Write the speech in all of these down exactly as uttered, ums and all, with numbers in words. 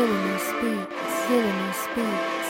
Villainous Beats, Villainous Beats, Villainous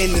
In the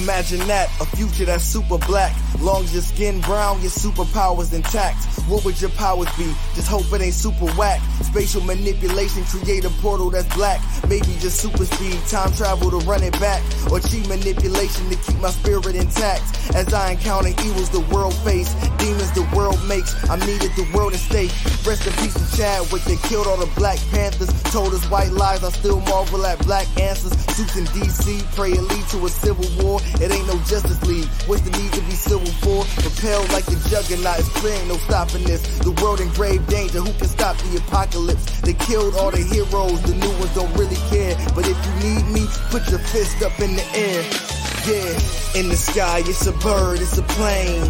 imagine that, a future that's super black. Long as your skin brown, your superpower's intact. What would your powers be? Just hope it ain't super whack. Spatial manipulation, create a portal that's black. Maybe just super speed, time travel to run it back. Or cheat manipulation to keep my spirit intact. As I encounter evils the world face, demons the world makes, I'm needed the world to stay. Rest in peace to Chadwick, they killed all the Black Panthers. Told us white lies, I still marvel at black answers. Suits in D C, pray it lead to a civil war. It ain't no Justice League, what's the need to be civil for? Propelled like the juggernaut, it's clear ain't no stopping this. The world in grave danger, who can stop the apocalypse? They killed all the heroes, the new ones don't really care. But if you need me, put your fist up in the air. Yeah, in the sky, it's a bird, it's a plane.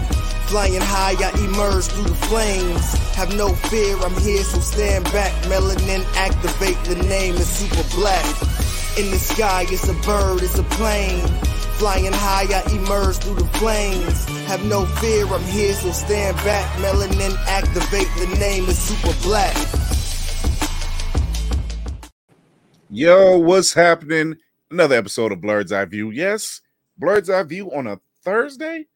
Flying high, I emerge through the flames. Have no fear, I'm here, so stand back. Melanin activate, the name is Super Black. In the sky, it's a bird, it's a plane. Flying high, I emerge through the flames. Have no fear, I'm here, so stand back. Melanin activate, the name is Super Black. Yo, what's happening? Another episode of Blurred's Eye View. Yes, Blurred's Eye View on a Thursday?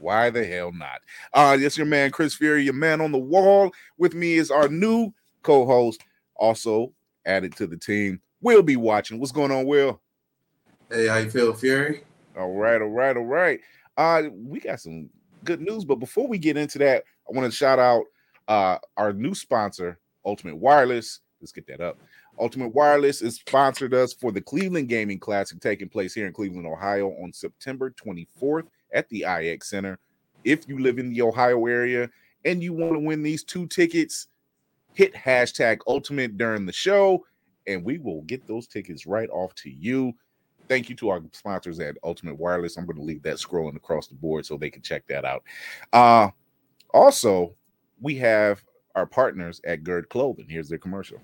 Why the hell not? Uh, it's your man, Chris Fury, your man on the wall. With me is our new co-host, also added to the team, Will Be Watching. What's going on, Will? Hey, how you feel, Fury? All right, all right, all right. Uh, we got some good news, but before we get into that, I want to shout out uh, our new sponsor, Ultimate Wireless. Let's get that up. Ultimate Wireless has sponsored us for the Cleveland Gaming Classic taking place here in Cleveland, Ohio on September twenty-fourth at the I X Center. If you live in the Ohio area and you want to win these two tickets, hit hashtag Ultimate during the show, and we will get those tickets right off to you. Thank you to our sponsors at Ultimate Wireless. I'm going to leave that scrolling across the board so they can check that out. Uh, also, we have our partners at Gerd Clothing. Here's their commercial.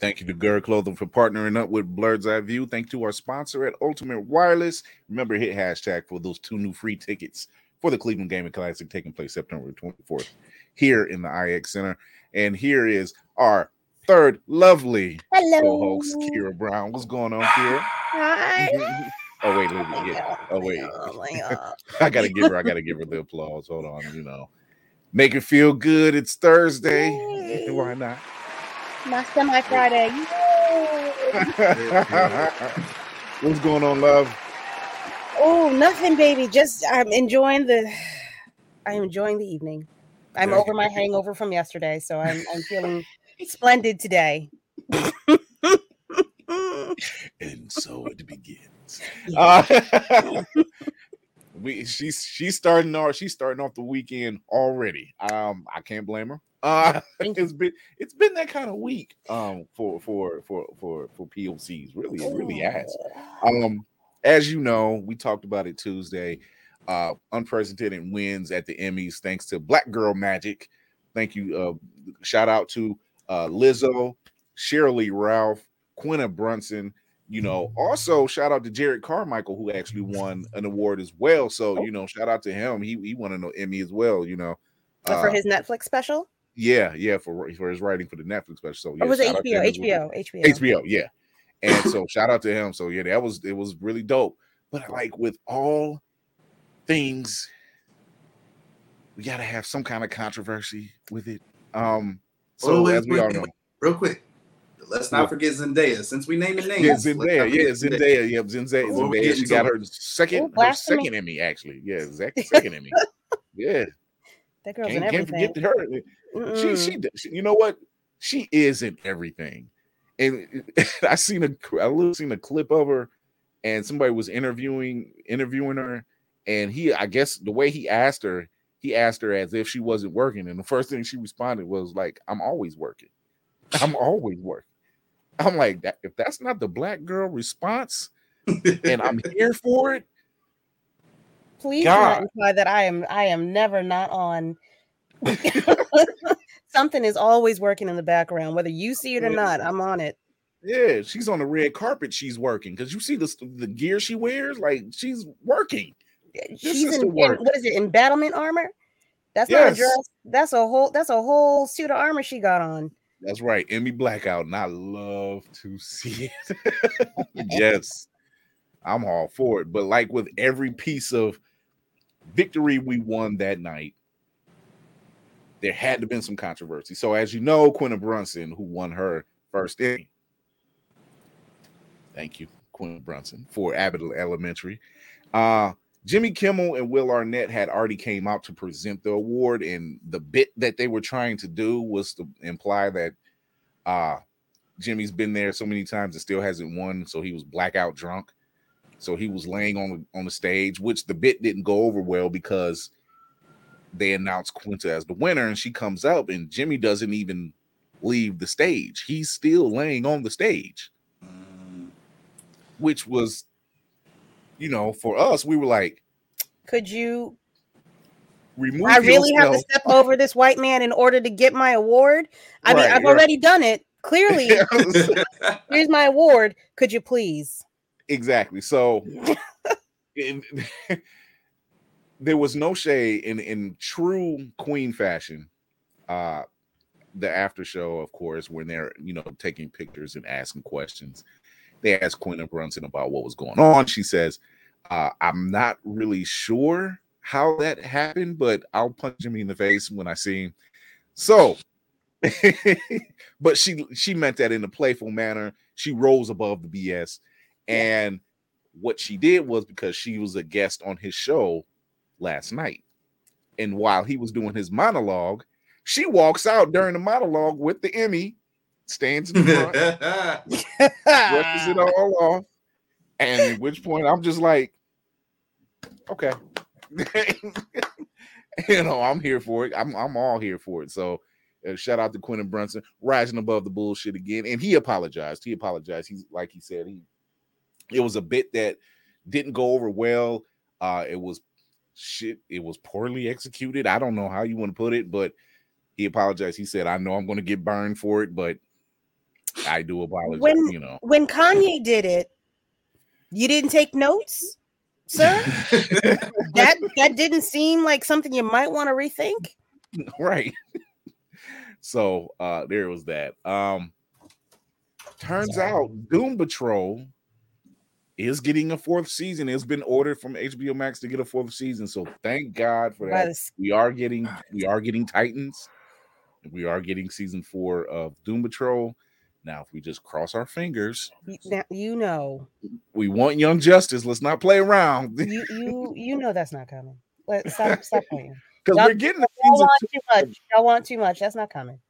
Thank you to Gerd Clothing for partnering up with Blurred's Eye View. Thank you to our sponsor at Ultimate Wireless. Remember, hit hashtag for those two new free tickets for the Cleveland Gaming Classic taking place September twenty-fourth here in the I X Center. And here is our third lovely co-host, Kira Brown. What's going on, Kira? Hi. Oh, wait. Let me get, oh, wait. Oh, my God. I got to give her. I got to give her the applause. Hold on. You know, make it feel good. It's Thursday. Hey. Why not? My semi Friday. What's going on, love? Oh, nothing, baby. Just I'm enjoying the. I'm enjoying the evening. I'm yeah. over my hangover from yesterday, so I'm I'm feeling splendid today. And so it begins. Uh, we she's she's starting off she's starting off the weekend already. Um, I can't blame her. Uh, it's been it's been that kind of week um for for for for for P O Cs, really. It really has. Um, as you know, we talked about it Tuesday. Uh, unprecedented wins at the Emmys thanks to Black Girl Magic. Thank you. Uh, shout out to uh Lizzo, Shirley Ralph, Quinta Brunson. You know, also shout out to Jared Carmichael, who actually won an award as well. So you know, shout out to him. He he won an Emmy as well. You know, uh, for his Netflix special. Yeah, yeah, for, for his writing for the Netflix special. So, yeah, or was it H B O? H B O, H B O, H B O, yeah. And so, shout out to him. So, yeah, that was it was really dope. But like with all things, we gotta have some kind of controversy with it. Um, so oh, wait, as we wait, all know, wait, real quick, let's not what? forget Zendaya. Since we named the name, yeah, Zendaya, yeah, Zendaya, yeah, Zendaya. Oh, Zendaya she got her second, oh, her second Emmy actually. Yeah, exactly, second Emmy. Yeah. That girl's can't, in everything. Can't forget her. Mm-mm. She, she, you know what? She is in everything. And I seen a, I seen a clip of her, and somebody was interviewing, interviewing her, and he, I guess, the way he asked her, he asked her as if she wasn't working, and the first thing she responded was like, "I'm always working. I'm always working." I'm like, that, if that's not the Black girl response, and I'm here for it. Please do not imply that I am I am never not on. Something is always working in the background, whether you see it or not. I'm on it. Yeah, she's on the red carpet. She's working because you see the the gear she wears. Like she's working. She's in, in what is it? Embattlement armor. That's yes. not a dress. That's a whole. That's a whole suit of armor she got on. That's right, Emmy blackout, and I love to see it. Yes, I'm all for it. But like with every piece of victory we won that night, there had to have been some controversy. So as you know, Quinta Brunson, who won her first Emmy, thank you, Quinta Brunson, for Abbott Elementary. Uh, Jimmy Kimmel and Will Arnett had already came out to present the award, and the bit that they were trying to do was to imply that uh, Jimmy's been there so many times and still hasn't won, so he was blackout drunk. So he was laying on the, on the stage, which the bit didn't go over well because they announced Quinta as the winner, and she comes up, and Jimmy doesn't even leave the stage. He's still laying on the stage, which was... You know, for us, we were like, could you remove I really yourself. Have to step over this white man in order to get my award? I right, mean, I've right. already done it. Clearly, here's my award. Could you please? Exactly. So in, there was no shade in, in true Queen fashion. Uh, the after show, of course, when they're, you know, taking pictures and asking questions. They asked Quinta Brunson about what was going on. She says, uh, I'm not really sure how that happened, but I'll punch him in the face when I see him. So, but she she meant that in a playful manner. She rose above the B S. And what she did was because she was a guest on his show last night. And while he was doing his monologue, she walks out during the monologue with the Emmy. Stands in the front, brushes it all off, and at which point I'm just like, okay, you know, I'm here for it. I'm I'm all here for it. So, uh, shout out to Quinta Brunson rising above the bullshit again, and he apologized. He apologized. He's like he said he, it was a bit that didn't go over well. Uh, it was shit. It was poorly executed. I don't know how you want to put it, but he apologized. He said, "I know I'm going to get burned for it, but." I do apologize. When, you know, when Kanye did it, you didn't take notes, sir. that that didn't seem like something you might want to rethink, right? So uh, there was that. Um, turns yeah. out, Doom Patrol is getting a fourth season. It's been ordered from H B O Max to get a fourth season. So thank God for that. Is- we are getting we are getting Titans. We are getting season four of Doom Patrol. Now, if we just cross our fingers, now, you know, we want Young Justice. Let's not play around. you, you, you know, that's not coming. Let's stop, stop playing. Because we're getting. Y'all want too much. much. Y'all want too much. That's not coming.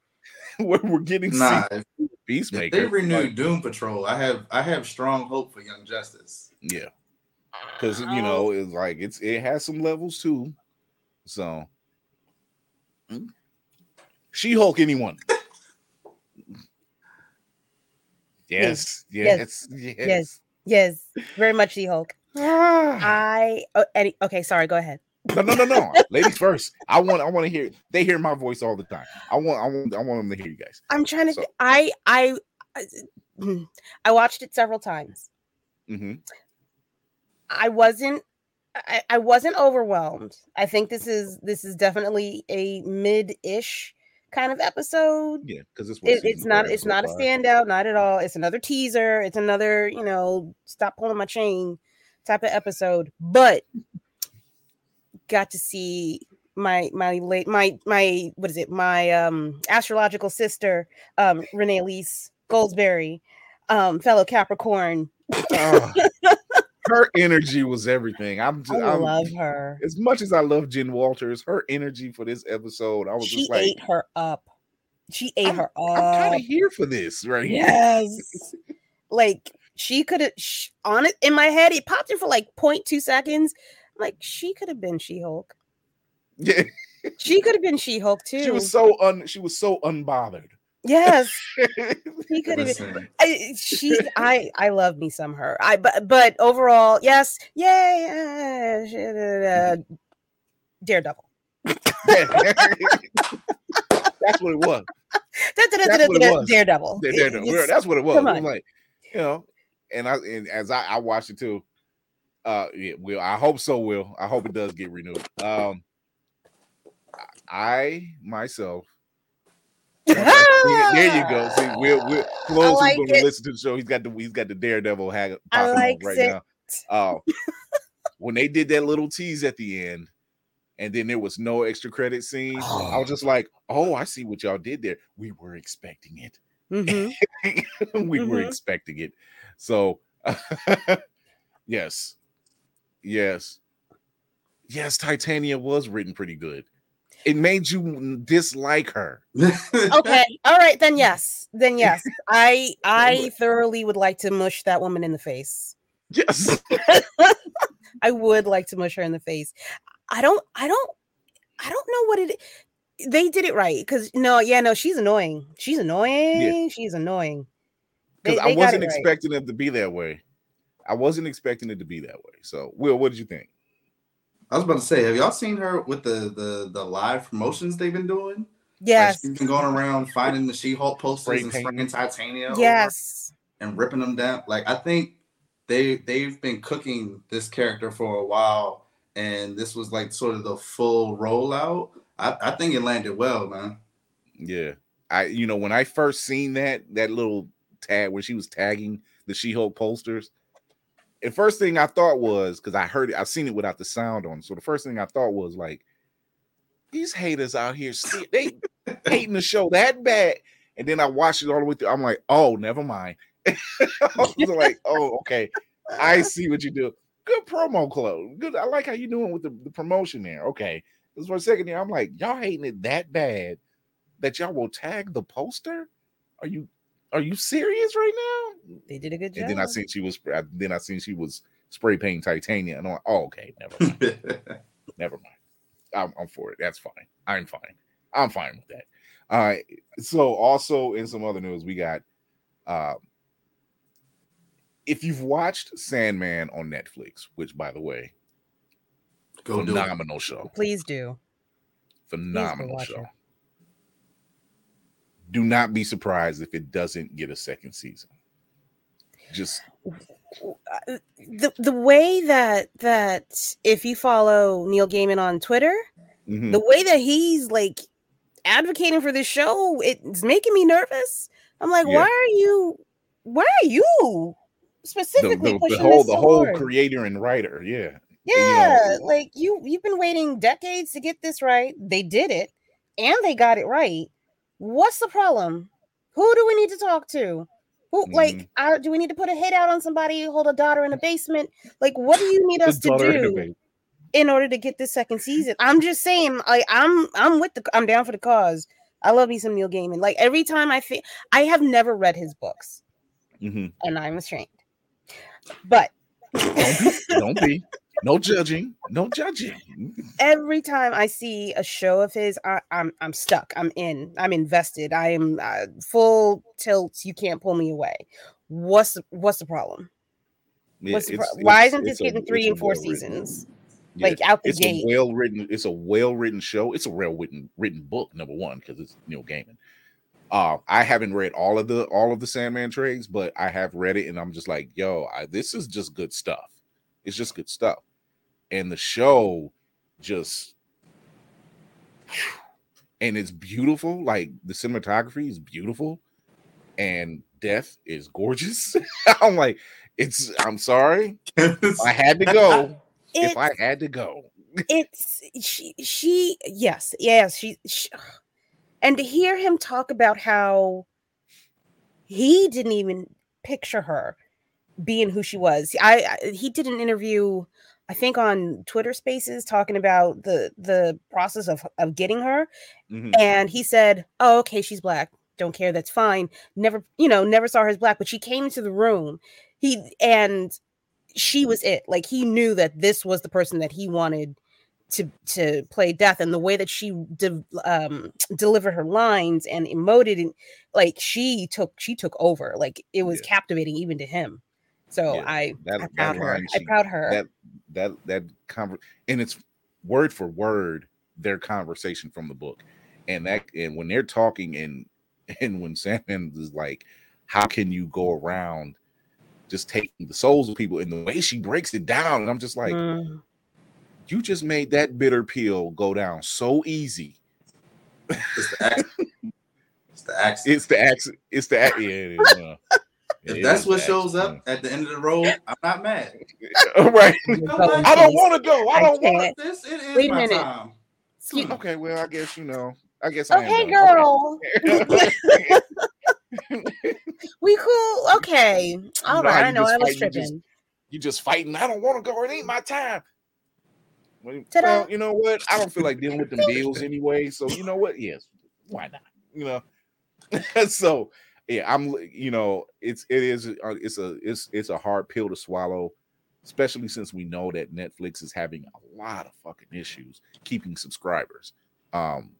we're, we're getting. Nah, if, Beastmaker. If they renew like, Doom Patrol, I have, I have strong hope for Young Justice. Yeah, because you know, it's like it's it has some levels too. So, She-Hulk, anyone? Yes yes, yes, yes, yes, yes, very much She-Hulk. I oh, Eddie, okay, sorry, go ahead. No, no, no, no, ladies first. I want, I want to hear. They hear my voice all the time. I want, I want, I want them to hear you guys. I'm trying to. So. I, I, I, I watched it several times. Mm-hmm. I wasn't, I, I wasn't overwhelmed. I think this is this is definitely a mid-ish kind of episode. Yeah, because it's it, it's not it's not a standout, not at all. It's another teaser. It's another, you know, stop pulling my chain type of episode. But got to see my my late my my what is it? My um astrological sister, um Renee Elise Goldsberry, um fellow Capricorn. Oh, her energy was everything. I'm just, I love I'm, her as much as I love Jen Walters. Her energy for this episode, I was she just like, ate her up. She ate I'm, her up. I'm kind of here for this, right? Yes, here. Like she could have on it in my head. It popped in for like zero point two seconds. Like she could have been She-Hulk. Yeah, she could have been She-Hulk too. She was so un. She was so unbothered. Yes, he could have. I, she, I, I love me some her. I, but, but overall, yes, yay, uh, Daredevil. That's what it was. That's what it was. Daredevil. Daredevil. That's what it was. I'm like, you know, and I, and as I, I watched it too. Uh, yeah, Will, I hope so. Will, I hope it does get renewed. Um, I myself. There you go. See, Will, Will, for those like who's going to listen to the show, he's got the he's got the Daredevil hag popping like right it. now. Uh, when they did that little tease at the end, and then there was no extra credit scene, oh. I was just like, "Oh, I see what y'all did there. We were expecting it. Mm-hmm. we mm-hmm. were expecting it." So, yes, yes, yes, Titania was written pretty good. It made you dislike her. Okay. All right. Then yes. Then yes. I I thoroughly would like to mush that woman in the face. Yes. I would like to mush her in the face. I don't, I don't, I don't know what it is. They did it right. Cause no, yeah, no, she's annoying. She's annoying. Yeah. She's annoying. Because I wasn't expecting it to be that way. I wasn't expecting it to be that way. So, Will, what did you think? I was about to say, have y'all seen her with the the, the live promotions they've been doing? Yes. Like she's been going around finding the She-Hulk posters and spraying Titania. Yes. And ripping them down. Like, I think they, they've been cooking this character for a while, and this was like sort of the full rollout. I, I think it landed well, man. Yeah. I you know, when I first seen that, that little tag where she was tagging the She-Hulk posters, the first thing I thought was, because I heard it, I've seen it without the sound on. So the first thing I thought was like, these haters out here, they hating the show that bad. And then I watched it all the way through. I'm like, oh, never mind. I was like, oh, okay. I see what you do. Good promo, Chloe. Good. I like how you're doing with the, the promotion there. Okay. This for a second there, I'm like, y'all hating it that bad that y'all will tag the poster? Are you? Are you serious right now? They did a good job. And then I seen she was. Then I seen she was spray painting Titania, and I'm like, oh, okay, never mind. never mind. I'm, I'm for it. That's fine. I'm fine. I'm fine with that. All right. So also in some other news, we got. Uh, if you've watched Sandman on Netflix, which by the way, go phenomenal show. Please do. Phenomenal Please do show. It. Do not be surprised if it doesn't get a second season. Just the the way that that if you follow Neil Gaiman on Twitter, mm-hmm. the way that he's like advocating for this show, it's making me nervous. I'm like, yeah. why are you? Why are you specifically the, the, pushing the whole this the forward? Whole creator and writer? Yeah, yeah. And, you know, like you you've been waiting decades to get this right. They did it, and they got it right. What's the problem? Who do we need to talk to? Who, mm-hmm. like, I, do we need to put a hit out on somebody, hold a daughter in a basement? Like, what do you need us to do in order to get this second season? I'm just saying, like, I'm I'm with the I'm down for the cause. I love me some Neil Gaiman. Like, every time I think I have never read his books, mm-hmm. and I'm ashamed. But don't be, don't be, no judging, no judging. Every time I see a show of his, I, I'm I'm stuck. I'm in. I'm invested. I am uh, full tilt. You can't pull me away. What's the, what's the problem? Yeah, what's the pro- why isn't this getting a, three and four seasons? Yeah, like out the it's gate. A well written. It's a well written show. It's a well written written book. Number one, because it's Neil Gaiman. Uh, I haven't read all of the all of the Sandman trades, but I have read it, and I'm just like, yo, I, this is just good stuff. It's just good stuff. And the show just, and it's beautiful. Like the cinematography is beautiful and death is gorgeous. I'm like, it's, I'm sorry. If I had to go. It's, if I had to go. It's, she, she, yes, yes. She, she, and to hear him talk about how he didn't even picture her being who she was. I, I he did an interview, I think on Twitter Spaces, talking about the the process of of getting her, mm-hmm. and he said, "Oh, okay, she's black. Don't care. That's fine. Never, you know, never saw her as black, but she came into the room. He and she was it. Like he knew that this was the person that he wanted to to play Death, and the way that she de- um, delivered her lines and emoted, and like she took she took over. Like it was yeah. captivating even to him." So yeah, I, that, I proud her. She, I proud her. That that that conver- and it's word for word their conversation from the book, and that and when they're talking and and when Sandman is like, how can you go around just taking the souls of people? And the way she breaks it down, and I'm just like, mm. you just made that bitter pill go down so easy. It's the accent. It's the accent. It's the accent. It's the accent. Yeah, it is. Uh, If it that's what bad. shows up at the end of the road, I'm not mad. Right. I don't want to go. I don't I want this. It is Wait a my minute. time. Excuse okay, well, I guess, you know, I guess okay, I am girl. Okay, girl. We cool. Okay. All right. No, I know. I was tripping. You just, you just fighting. I don't want to go. It ain't my time. Ta-da. Well, you know what? I don't feel like dealing with them deals anyway. So you know what? Yes, why not? You know. So yeah, I'm. You know, it's it is it's a it's it's a hard pill to swallow, especially since we know that Netflix is having a lot of fucking issues keeping subscribers. Um,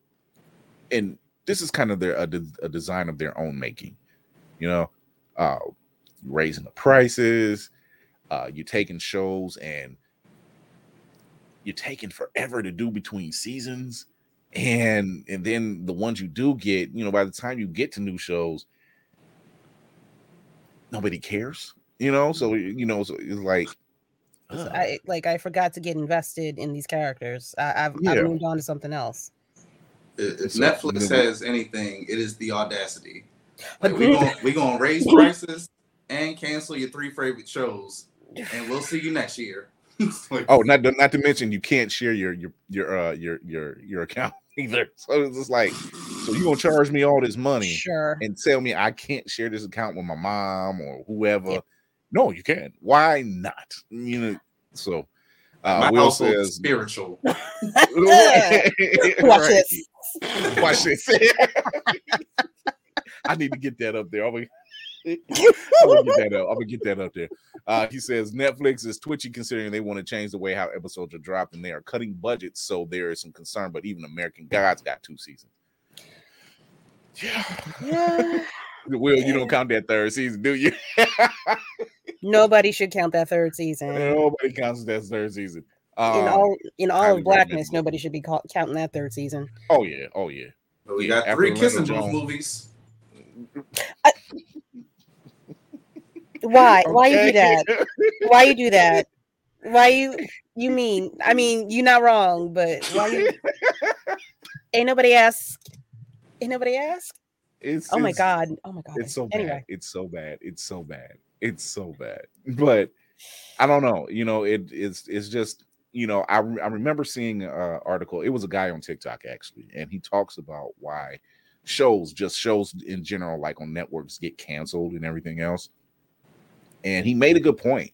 and this is kind of their a, de- a design of their own making. You know, uh, raising the prices. Uh, you're taking shows and you're taking forever to do between seasons, and and then the ones you do get, you know, by the time you get to new shows, nobody cares, you know. So you know, so it's like, uh, I like I forgot to get invested in these characters. I, I've, yeah. I've moved on to something else. If Netflix has anything, it is the audacity. Like we gonna we gonna raise prices and cancel your three favorite shows, and we'll see you next year. Like, oh, not not to mention you can't share your your your uh, your your your account either. So it's just like, so you gonna charge me all this money, sure, and tell me I can't share this account with my mom or whoever? Yeah. No, you can't. Why not? You know. So uh, my Will says spiritual. Watch this. Watch this. I need to get that up there. I'm gonna get that up. I'm gonna get that up there. Uh, he says Netflix is twitchy considering they want to change the way how episodes are dropped, and they are cutting budgets, so there is some concern. But even American Gods got two seasons. Yeah. yeah. Will, yeah. You don't count that third season, do you? Nobody should count that third season. Nobody counts that third season. Um, in all in all of blackness, nobody should be ca- counting that third season. Oh yeah, oh yeah. Well, we yeah, got three Kissing Booth movies. I- Why? Okay. Why you do that? Why you do that? Why you? You mean? I mean, you're not wrong, but why you? Ain't nobody ask. Ain't nobody ask. It's oh my it's, god! Oh my god! It's so anyway. bad. It's so bad. It's so bad. It's so bad. But I don't know. You know, it it's it's just you know. I I remember seeing an article. It was a guy on TikTok actually, and he talks about why shows, just shows in general, like on networks, get canceled and everything else. And he made a good point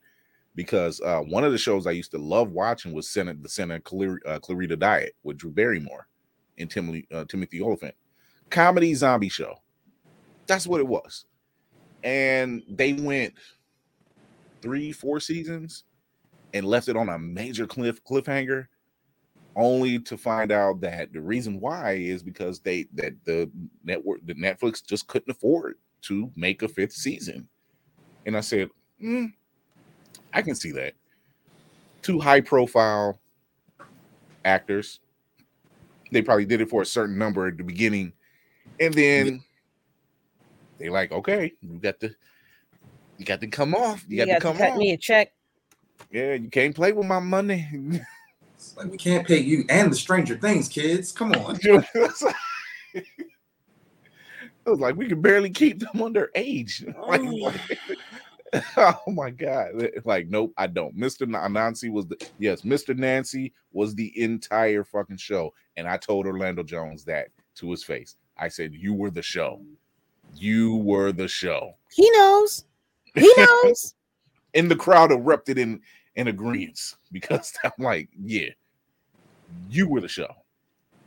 because uh, one of the shows I used to love watching was Senate, the Santa Clar- uh, Clarita Diet with Drew Barrymore and Tim, uh, Timothy Oliphant. Comedy zombie show. That's what it was. And they went three, four seasons and left it on a major cliff cliffhanger only to find out that the reason why is because they that the network, the Netflix just couldn't afford to make a fifth season. And I said, mm, I can see that. Two high-profile actors. They probably did it for a certain number at the beginning. And then they like, okay, you got to you got to come off. You, you got, got to come to cut off. Me a check. Yeah, you can't play with my money. It's like, we can't pay you and the Stranger Things kids. Come on. I was like, we could barely keep them under age. Like, like, oh my god! Like, nope, I don't. Mister Nancy was the yes. Mister Nancy was the entire fucking show, and I told Orlando Jones that to his face. I said, "You were the show. You were the show." He knows. He knows. And the crowd erupted in in agreement because I'm like, yeah, you were the show.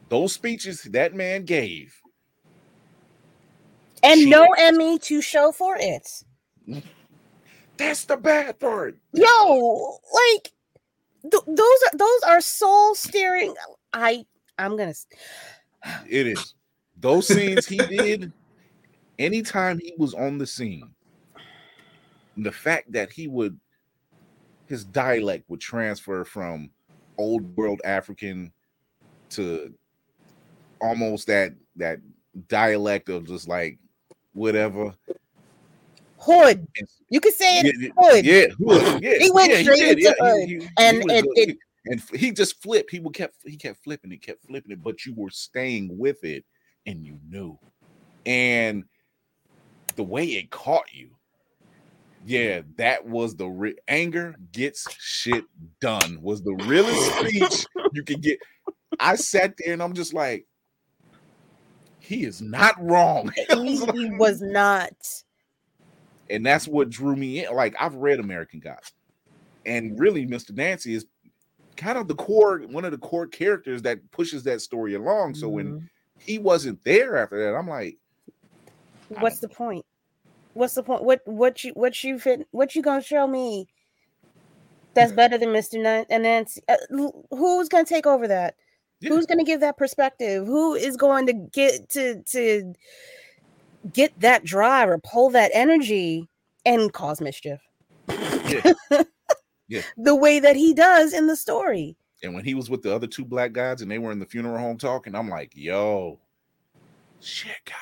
Those speeches that man gave. And no Emmy to show for it. That's the bad part. Yo, like th- those are those are soul staring. I I'm gonna. It is those scenes he did. Anytime he was on the scene, the fact that he would his dialect would transfer from old world African to almost that that dialect of just like. Whatever hood, you could say it yeah, hood. Yeah, hood. Yeah, he went yeah, straight into yeah, hood, he, he, and he it, it and he just flipped. He would kept he kept flipping it, kept flipping it, but you were staying with it, and you knew, and the way it caught you. Yeah, that was the re- anger gets shit done was the realest speech you could get. I sat there and I'm just like. He is not wrong. He, he was not. And that's what drew me in. Like, I've read American Gods. And really, Mister Nancy is kind of the core, one of the core characters that pushes that story along. So mm-hmm. when he wasn't there after that, I'm like, what's the point? What's the point? What what you what you fit? What you gonna show me? That's yeah. better than Mister Nancy. Uh, who's gonna take over that? Yeah. Who's gonna give that perspective? Who is going to get to to get that drive or pull that energy and cause mischief? Yeah. yeah. The way that he does in the story. And when he was with the other two black guys and they were in the funeral home talking, I'm like, yo, shit got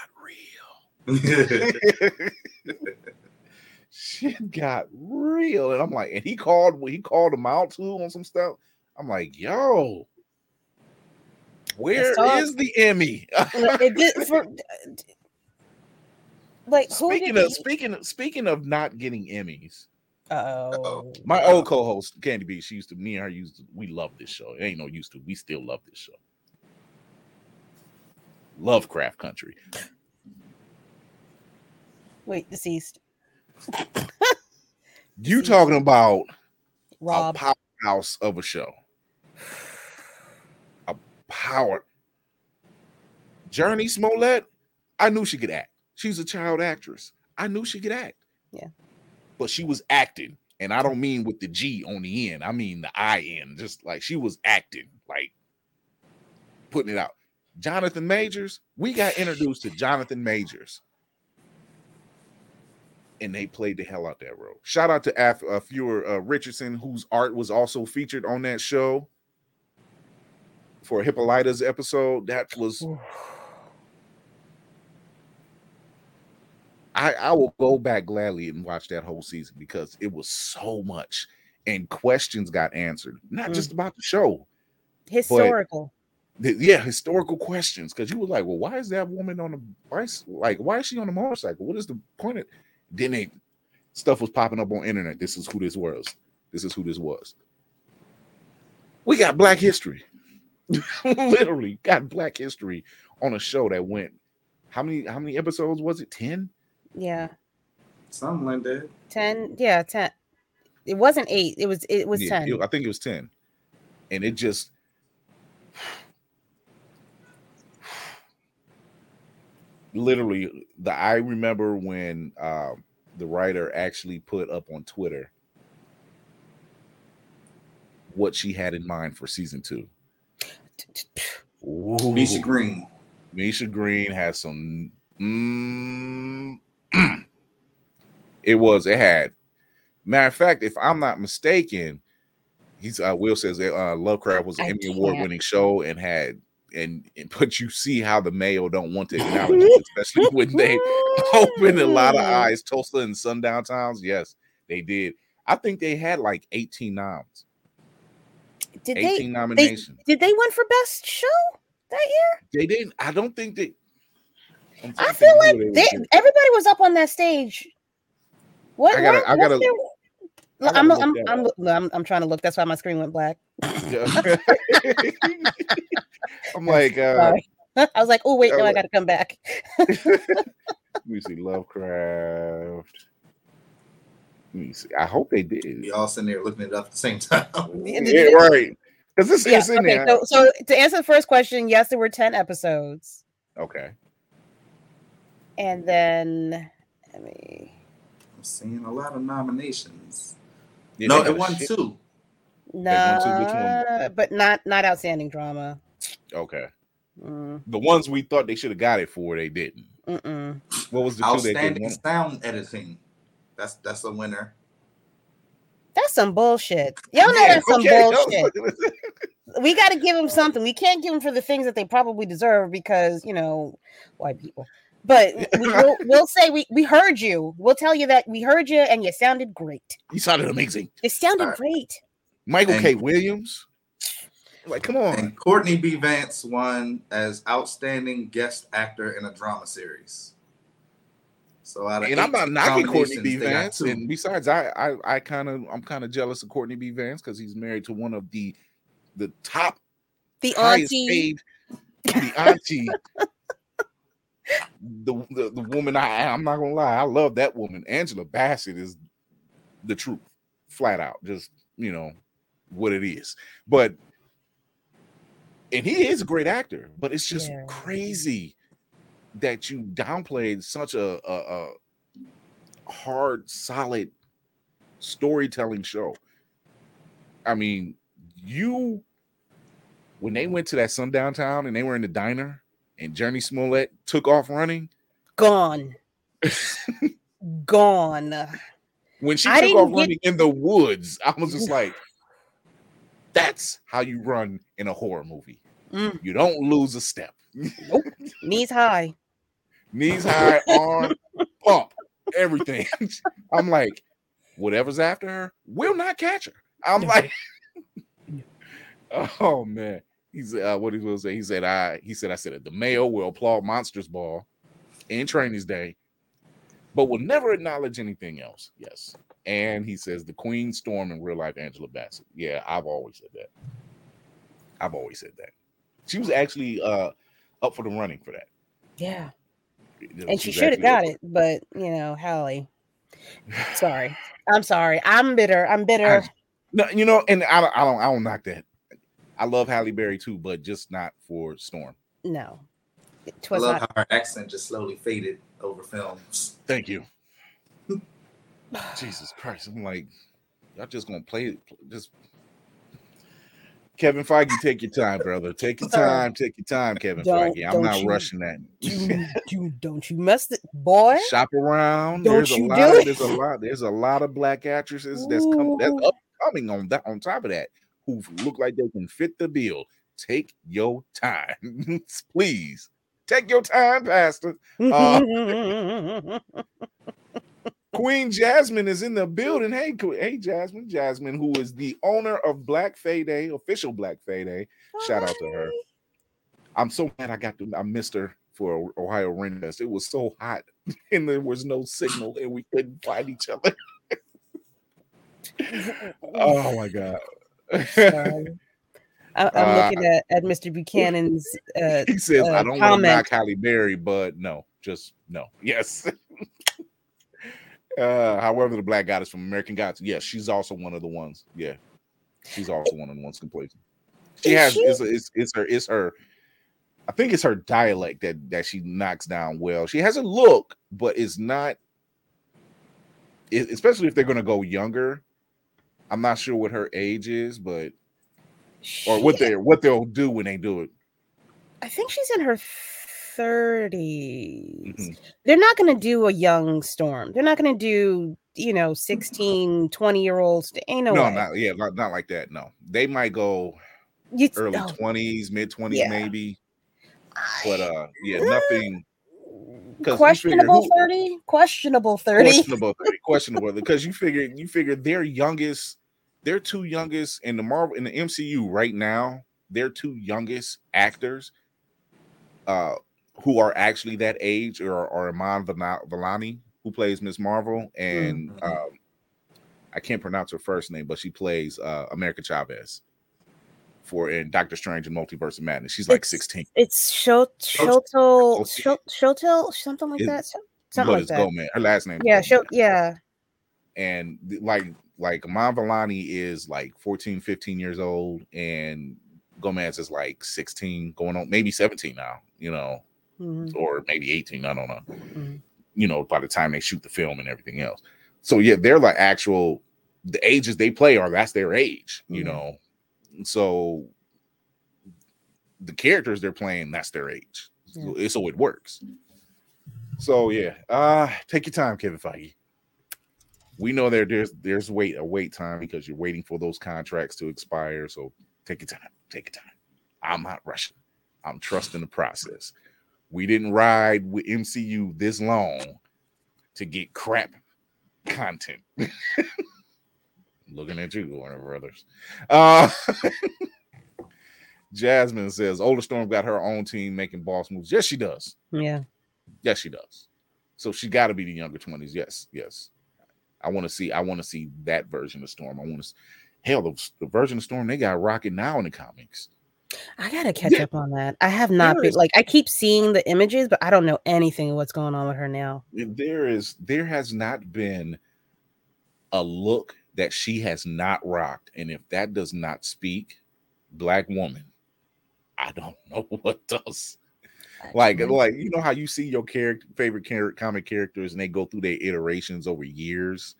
shit got real, and I'm like, and he called when he called him out too on some stuff. I'm like, yo, where is the Emmy? it did, for, like, who speaking did of he... speaking of, speaking of not getting Emmys. Oh, my old co-host Candy B. She used to me and her used to. We love this show. It ain't no used to. We still love this show. Lovecraft Country. Wait, deceased. You talking about Rob. A powerhouse of a show? A power. Jurnee Smollett. I knew she could act. She's a child actress. I knew she could act. Yeah, but she was acting, and I don't mean with the G on the end. I mean the I end. Just like she was acting, like putting it out. Jonathan Majors. We got introduced to Jonathan Majors. And they played the hell out that role. Shout out to Af- uh, Fuhrer uh, Richardson, whose art was also featured on that show for Hippolyta's episode. That was... I, I will go back gladly and watch that whole season because it was so much. And questions got answered. Not mm. just about the show. Historical. Th- yeah, historical questions. Because you were like, well, why is that woman on a bicycle? Like, why is she on a motorcycle? What is the point of... Then they stuff was popping up on internet. This is who this was. This is who this was. We got Black history. Literally got Black history on a show that went. How many? How many episodes was it? Ten. Yeah. Something like that. Ten. Yeah, ten. It wasn't eight. It was. It was yeah, ten. It, I think it was ten. And it just. Literally, the I remember when uh, the writer actually put up on Twitter what she had in mind for season two. Ooh. Misha Green. Misha Green has some. Mm, it was. It had. Matter of fact, if I'm not mistaken, he's. Uh, Will says uh, Lovecraft was an I Emmy can't. Award-winning show and had. And, and but you see how the Mayo don't want to acknowledge it, especially when they opened a lot of eyes. Tulsa and Sundown Towns, yes, they did. I think they had like eighteen noms. Did eighteen they, nominations? They, did they win for best show that year? They didn't. I don't think they. I feel like they, everybody was up on that stage. What? I gotta. What, I gotta their, I'm, I'm, I'm, I'm, I'm trying to look. That's why my screen went black. I'm like, uh, I was like, oh, wait, no, I got to come back. Let me see, Lovecraft. Let me see. I hope they did. We all sitting there looking it up at the same time. yeah, right. Because this is yeah, in okay, there. So, so, to answer the first question, yes, there were ten episodes. Okay. And then, let me. I'm seeing a lot of nominations. Yeah, no, it won shit. two. No, nah, but not not outstanding drama. Okay. Mm. The ones we thought they should have got it for, they didn't. Mm-mm. What was the outstanding sound editing? That's that's a winner. That's some bullshit. Y'all know yeah, that's some okay, bullshit. We got to give them something. We can't give them for the things that they probably deserve because you know white people. But we, we'll, we'll say we, we heard you. We'll tell you that we heard you, and you sounded great. You sounded amazing. You sounded right. great. Michael and, K. Williams. Like, come on. And Courtney B. Vance won as Outstanding Guest Actor in a Drama Series. So out of and I'm not knocking Courtney B. Vance. And besides, I I, I kind of I'm kind of jealous of Courtney B. Vance because he's married to one of the the top the auntie paid, the auntie the, the the woman I I'm not gonna lie, I love that woman. Angela Bassett is the truth, flat out. Just you know, what it is. But and he is a great actor, but it's just yeah. crazy that you downplayed such a, a, a hard, solid storytelling show. I mean, you when they went to that sundown town and they were in the diner and Jurnee Smollett took off running, gone, gone. When she I took off running get... in the woods, I was just like, that's how you run in a horror movie. Mm. You don't lose a step. Nope. Knees high. Knees high, arm, pump, everything. I'm like, whatever's after her, we'll not catch her. I'm like, oh man. He's uh, what he was saying. He said, I he said, I said the Mayo will applaud Monsters Ball and Trainees Day, but will never acknowledge anything else. Yes. And he says the Queen Storm in real life, Angela Bassett. Yeah, I've always said that. I've always said that. She was actually uh, up for the running for that. Yeah. She and she should have got it, but, you know, Halle. Sorry. I'm sorry. I'm bitter. I'm bitter. I, no, you know, and I don't, I don't I don't knock that. I love Halle Berry, too, but just not for Storm. No. I love not- how her accent just slowly faded over films. Thank you. Jesus Christ. I'm like, y'all just going to play it. Just... Kevin Feige, take your time, brother. Take your time. Take your time, Kevin don't, Feige. I'm not you, rushing that. You, you, don't you mess it, boy. Shop around. Don't there's you a lot, do it. There's a lot. There's a lot of black actresses Ooh. that's coming that's upcoming on that on top of that who look like they can fit the bill. Take your time. Please. Take your time, Pastor. Uh, Queen Jasmine is in the building. Hey, hey, Jasmine. Jasmine, who is the owner of Black Payday, official Black Payday. Hi. Shout out to her. I'm so mad I got to, I missed her for Ohio Rain Fest. It was so hot and there was no signal and we couldn't find each other. Oh my God. um, I, I'm looking uh, at, at Mister Buchanan's uh, He says, uh, I don't want to knock Halle Berry, but no, just no. Yes. Uh, however, the black goddess from American Gods, yes, yeah, she's also one of the ones. Yeah, she's also one of the ones complacent. She Is has she? It's, it's it's her it's her. I think it's her dialect that that she knocks down well. She has a look, but it's not. It, especially if they're going to go younger, I'm not sure what her age is, but or what they what they'll do when they do it. I think she's in her. thirties Mm-hmm. They're not going to do a young Storm. They're not going to do, you know, sixteen, twenty year olds Ain't no, no way. Not, yeah, not, not like that. No, they might go you, early oh. twenties, mid twenties yeah. maybe. But uh, yeah, nothing. Questionable, figure, thirty? Who, questionable thirty. Questionable thirty. Questionable because you figure you figure their youngest, their two youngest in the Marvel in the M C U right now. Their two youngest actors. Uh, who are actually that age or are Iman Vellani, who plays Miss Marvel, and mm-hmm. um, I can't pronounce her first name, but she plays uh, America Chavez for in Doctor Strange and Multiverse of Madness. She's like it's, sixteen. It's Shoto, Shoto, Shoto, something like it, that. Something like that. Gomez. Her last name. Yeah, Shoto, yeah. And like, like Iman Vellani is like fourteen, fifteen years old, and Gomez is like sixteen, going on maybe seventeen now. You know, mm-hmm. or maybe eighteen, I don't know, mm-hmm. you know, by the time they shoot the film and everything else. So yeah, they're like actual, the ages they play are, that's their age, mm-hmm. you know? So the characters they're playing, that's their age. Yeah. So, so it works. So yeah, uh, take your time, Kevin Feige. We know there, there's, there's wait, a wait time because you're waiting for those contracts to expire. So take your time, take your time. I'm not rushing. I'm trusting the process. We didn't ride with M C U this long to get crap content. Looking at you, Warner Brothers. Uh, Jasmine says, Older Storm got her own team making boss moves. Yes, she does. Yeah. Yes, she does. So she got to be the younger twenties. Yes, yes. I want to see I want to see that version of Storm. I want to Hell, the, the version of Storm, they got Rocket now in the comics. I gotta catch yeah. up on that. I have not there been is, like I keep seeing the images, but I don't know anything of what's going on with her now. There is there has not been a look that she has not rocked. And if that does not speak Black woman, I don't know what does. Like, like you know how you see your character, favorite character, comic characters, and they go through their iterations over years,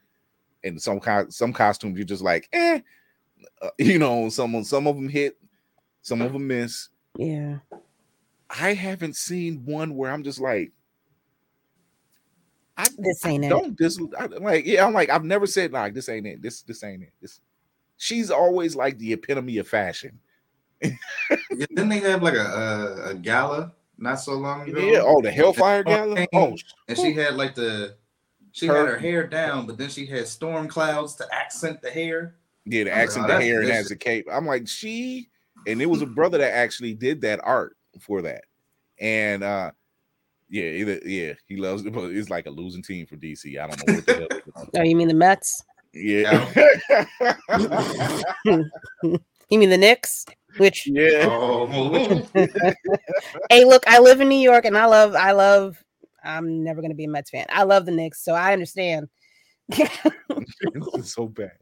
and some kind, some costumes you're just like, eh, uh, you know, some some of them hit, some of them miss. Yeah, I haven't seen one where I'm just like, I, this ain't I it. Don't dis I, like, yeah, I'm like, I've never said like this ain't it. This this ain't it. This. She's always like the epitome of fashion. Didn't they have like a, a, a gala not so long ago? Yeah, oh, the Hellfire Gala. Oh, and she had like the she her, had her hair down, but then she had storm clouds to accent the hair. Yeah, to accent like, oh, the hair and has a cape. I'm like, she, and it was a brother that actually did that art for that. And uh yeah, either, yeah, he loves it, but it's like a losing team for D C. I don't know what the hell. Oh, you mean the Mets? Yeah. You mean the Knicks? Which yeah. Oh. Hey, look, I live in New York and I love I love I'm never gonna be a Mets fan. I love the Knicks, so I understand. It's so bad.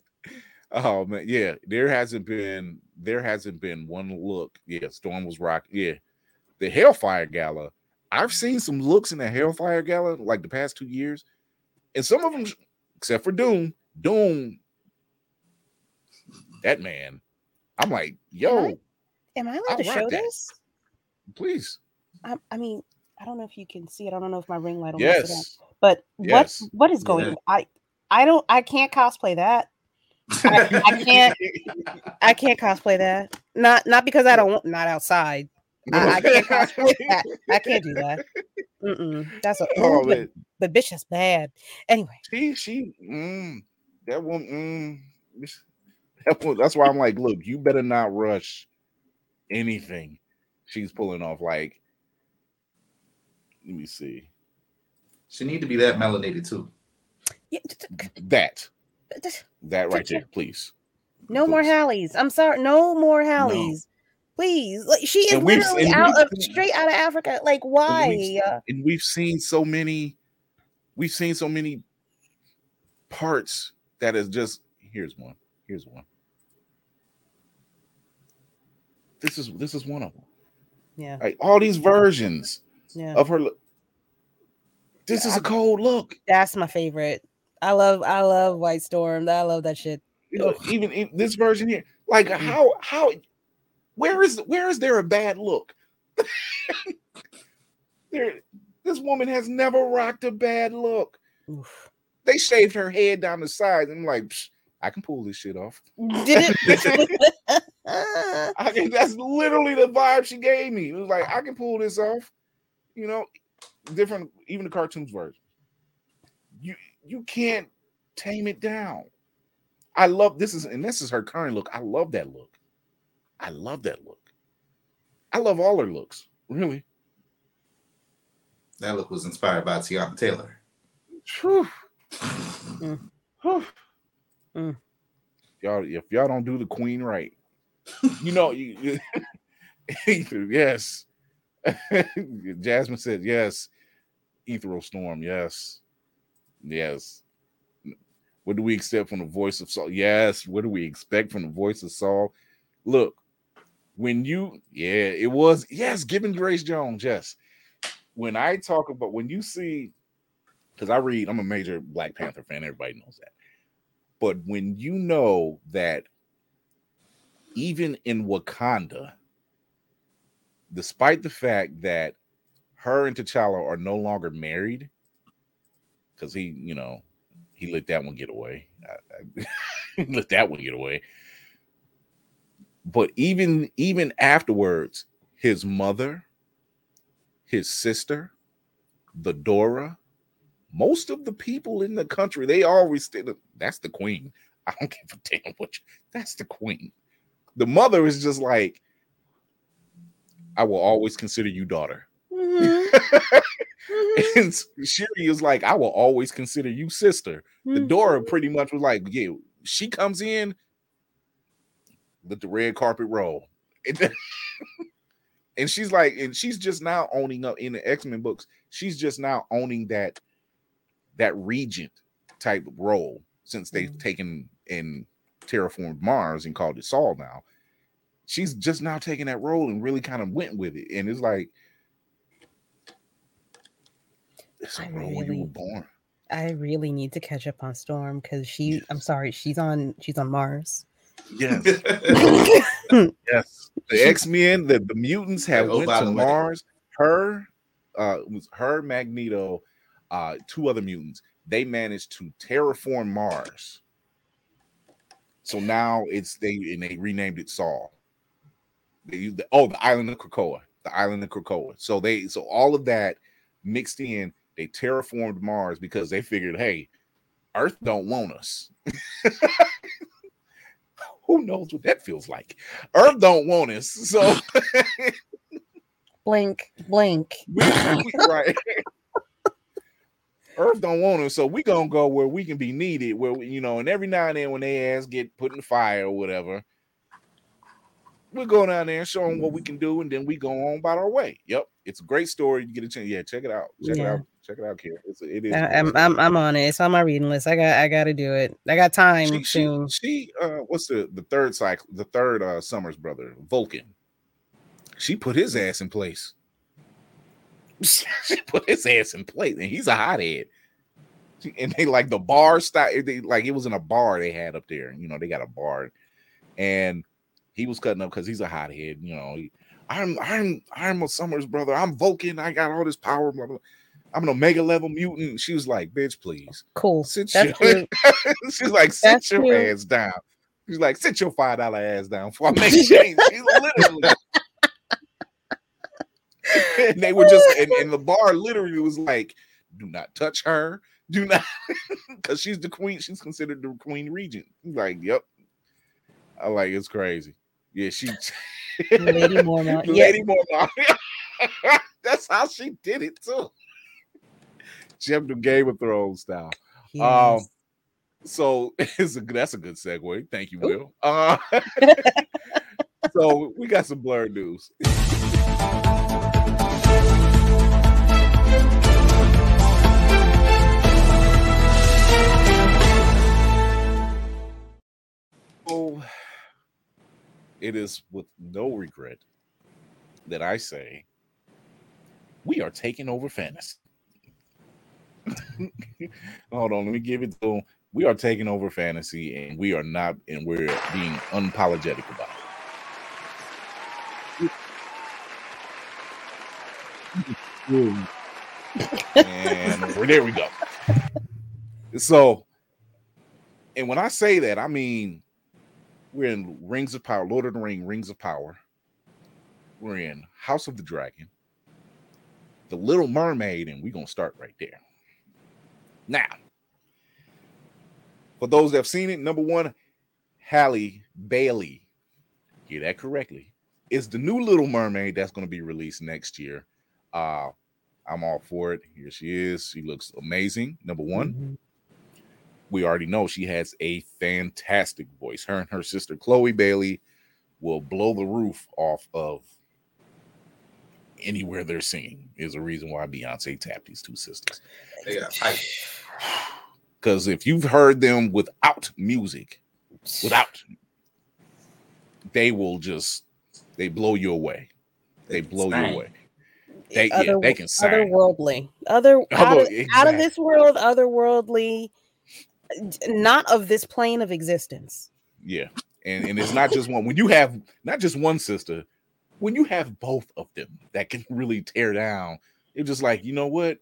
Oh man, yeah. There hasn't been there hasn't been one look. Yeah, Storm was rock. Yeah. The Hellfire Gala. I've seen some looks in the Hellfire Gala like the past two years, and some of them, except for Doom, Doom. That man. I'm like, yo. Am I, am I allowed I'll to show that. This? Please. I, I mean, I don't know if you can see it. I don't know if my ring light will yes. mess it up. But yes. what what is going yeah. on? I I don't I can't cosplay that. I, I can't I can't cosplay that. Not not because I don't want not outside. I, I can't cosplay that. I can't do that. Mm-mm. That's a oh, ooh, but, but bitch is bad. Anyway. She she mm, that woman mm, that's why I'm like, look, you better not rush anything she's pulling off. Like, let me see. She need to be that melanated too. Yeah. That. That right there, please. No please. More Hallies. I'm sorry. No more Hallies. No. Please. Like, she is literally out of straight out of Africa. Like, why? And we've, and we've seen so many, we've seen so many parts that is just here's one. Here's one. This is this is one of them. Yeah. Like, all these versions yeah. of her. Look. This yeah, is I, a cold look. That's my favorite. I love I love White Storm. I love that shit. You know, even in this version here, like mm-hmm. how how where is where is there a bad look? There, this woman has never rocked a bad look. Oof. They shaved her head down the side and I'm like. Psh, I can pull this shit off. Did it? I mean, that's literally the vibe she gave me. It was like, I can pull this off. You know, different, even the cartoons version. You you can't tame it down. I love this is, and this is her current look. I love that look. I love that look. I love all her looks, really. That look was inspired by Tiana Taylor. Whew. Mm. Whew. Mm. Y'all, if y'all don't do the queen right, you know, you, you yes. Jasmine said yes. Ethereal Storm, yes, yes. What do we expect from the voice of Saul? Yes. What do we expect from the voice of Saul? Look, when you, yeah, it was yes. Giving Grace Jones, yes. When I talk about when you see, because I read, I'm a major Black Panther fan. Everybody knows that. But when you know that even in Wakanda, despite the fact that her and T'Challa are no longer married, because he, you know, he let that one get away. I, I, let that one get away. But even, even afterwards, his mother, his sister, the Dora, most of the people in the country, they always stand up. That's the queen. I don't give a damn what you, that's the queen. The mother is just like, I will always consider you daughter. Mm-hmm. Mm-hmm. And Shuri is like, I will always consider you sister. Mm-hmm. The Dora pretty much was like, yeah, she comes in, let the red carpet roll. And, then, and she's like, and she's just now owning up in the X-Men books. She's just now owning that. That regent type of role since they've mm-hmm. taken and terraformed Mars and called it Saul now. She's just now taking that role and really kind of went with it. And it's like, it's a role really, you were born. I really need to catch up on Storm because she, yes. I'm sorry, she's on she's on Mars. Yes. Yes. The X-Men, the, the mutants have went to Mars. Her, uh, it was her, Magneto, uh, two other mutants. They managed to terraform Mars. So now it's they and they renamed it Saul. They used the, oh the island of Krakoa, the island of Krakoa. So they so all of that mixed in. They terraformed Mars because they figured, hey, Earth don't want us. Who knows what that feels like? Earth don't want us. So blink, blink. We, we, right. Earth don't want us, so we gonna go where we can be needed, where we, you know, and every now and then when they ass get put in the fire or whatever, we'll go down there and show them what we can do, and then we go on about our way. Yep, it's a great story. You get a chance, yeah. Check it out. Check yeah. it out. Check it out, Kara. It's a, it is. I, I'm, I'm I'm on it. It's on my reading list. I got I got to do it. I got time she, soon. She, she uh, what's the the third cycle? The third uh, Summers brother, Vulcan. She put his ass in place. She put his ass in place, and he's a hothead. She, and they like the bar style. They like it was in a bar they had up there. You know, they got a bar, and he was cutting up because he's a hothead. You know, he, I'm I'm I'm a Summers brother. I'm Vulcan. I got all this power. Blah, blah. I'm an Omega level mutant. She was like, bitch, please. Cool. Sit That's your, she's like, sit That's your cute. ass down. She's like, sit your five dollar ass down before I make change. She's literally. And they were just, and, and the bar literally was like, do not touch her. Do not, because she's the queen. She's considered the queen regent. Like, yep. I like, it's crazy. Yeah, she. Lady Mormont. Lady Mormont. That's how she did it, too. Jim the Game of Thrones style. Yes. Um, so it's a, that's a good segue. Thank you, Will. Uh, so we got some blurred news. It is with no regret that I say we are taking over fantasy. Hold on, let me give it to them. We are taking over fantasy, and we are not, and we're being unapologetic about it. And we're, there we go. So, and when I say that, I mean, we're in Rings of Power, Lord of the Ring, Rings of Power. We're in House of the Dragon, The Little Mermaid, and we're going to start right there. Now, for those that have seen it, number one, Halle Berry, get that correctly, is the new Little Mermaid that's going to be released next year. Uh, I'm all for it. Here she is. She looks amazing, number one. Mm-hmm. We already know she has a fantastic voice. Her and her sister, Chloe Bailey, will blow the roof off of anywhere they're singing. Is a reason why Beyonce tapped these two sisters. They got hype. Because if you've heard them without music, without, they will just, they blow you away. They blow you away. They, Other, yeah, they can sign. Otherworldly. Other, out, of, exactly. out of this world, otherworldly. Not of this plane of existence. Yeah, and and it's not just one. When you have not just one sister, when you have both of them that can really tear down, it's just like, you know what?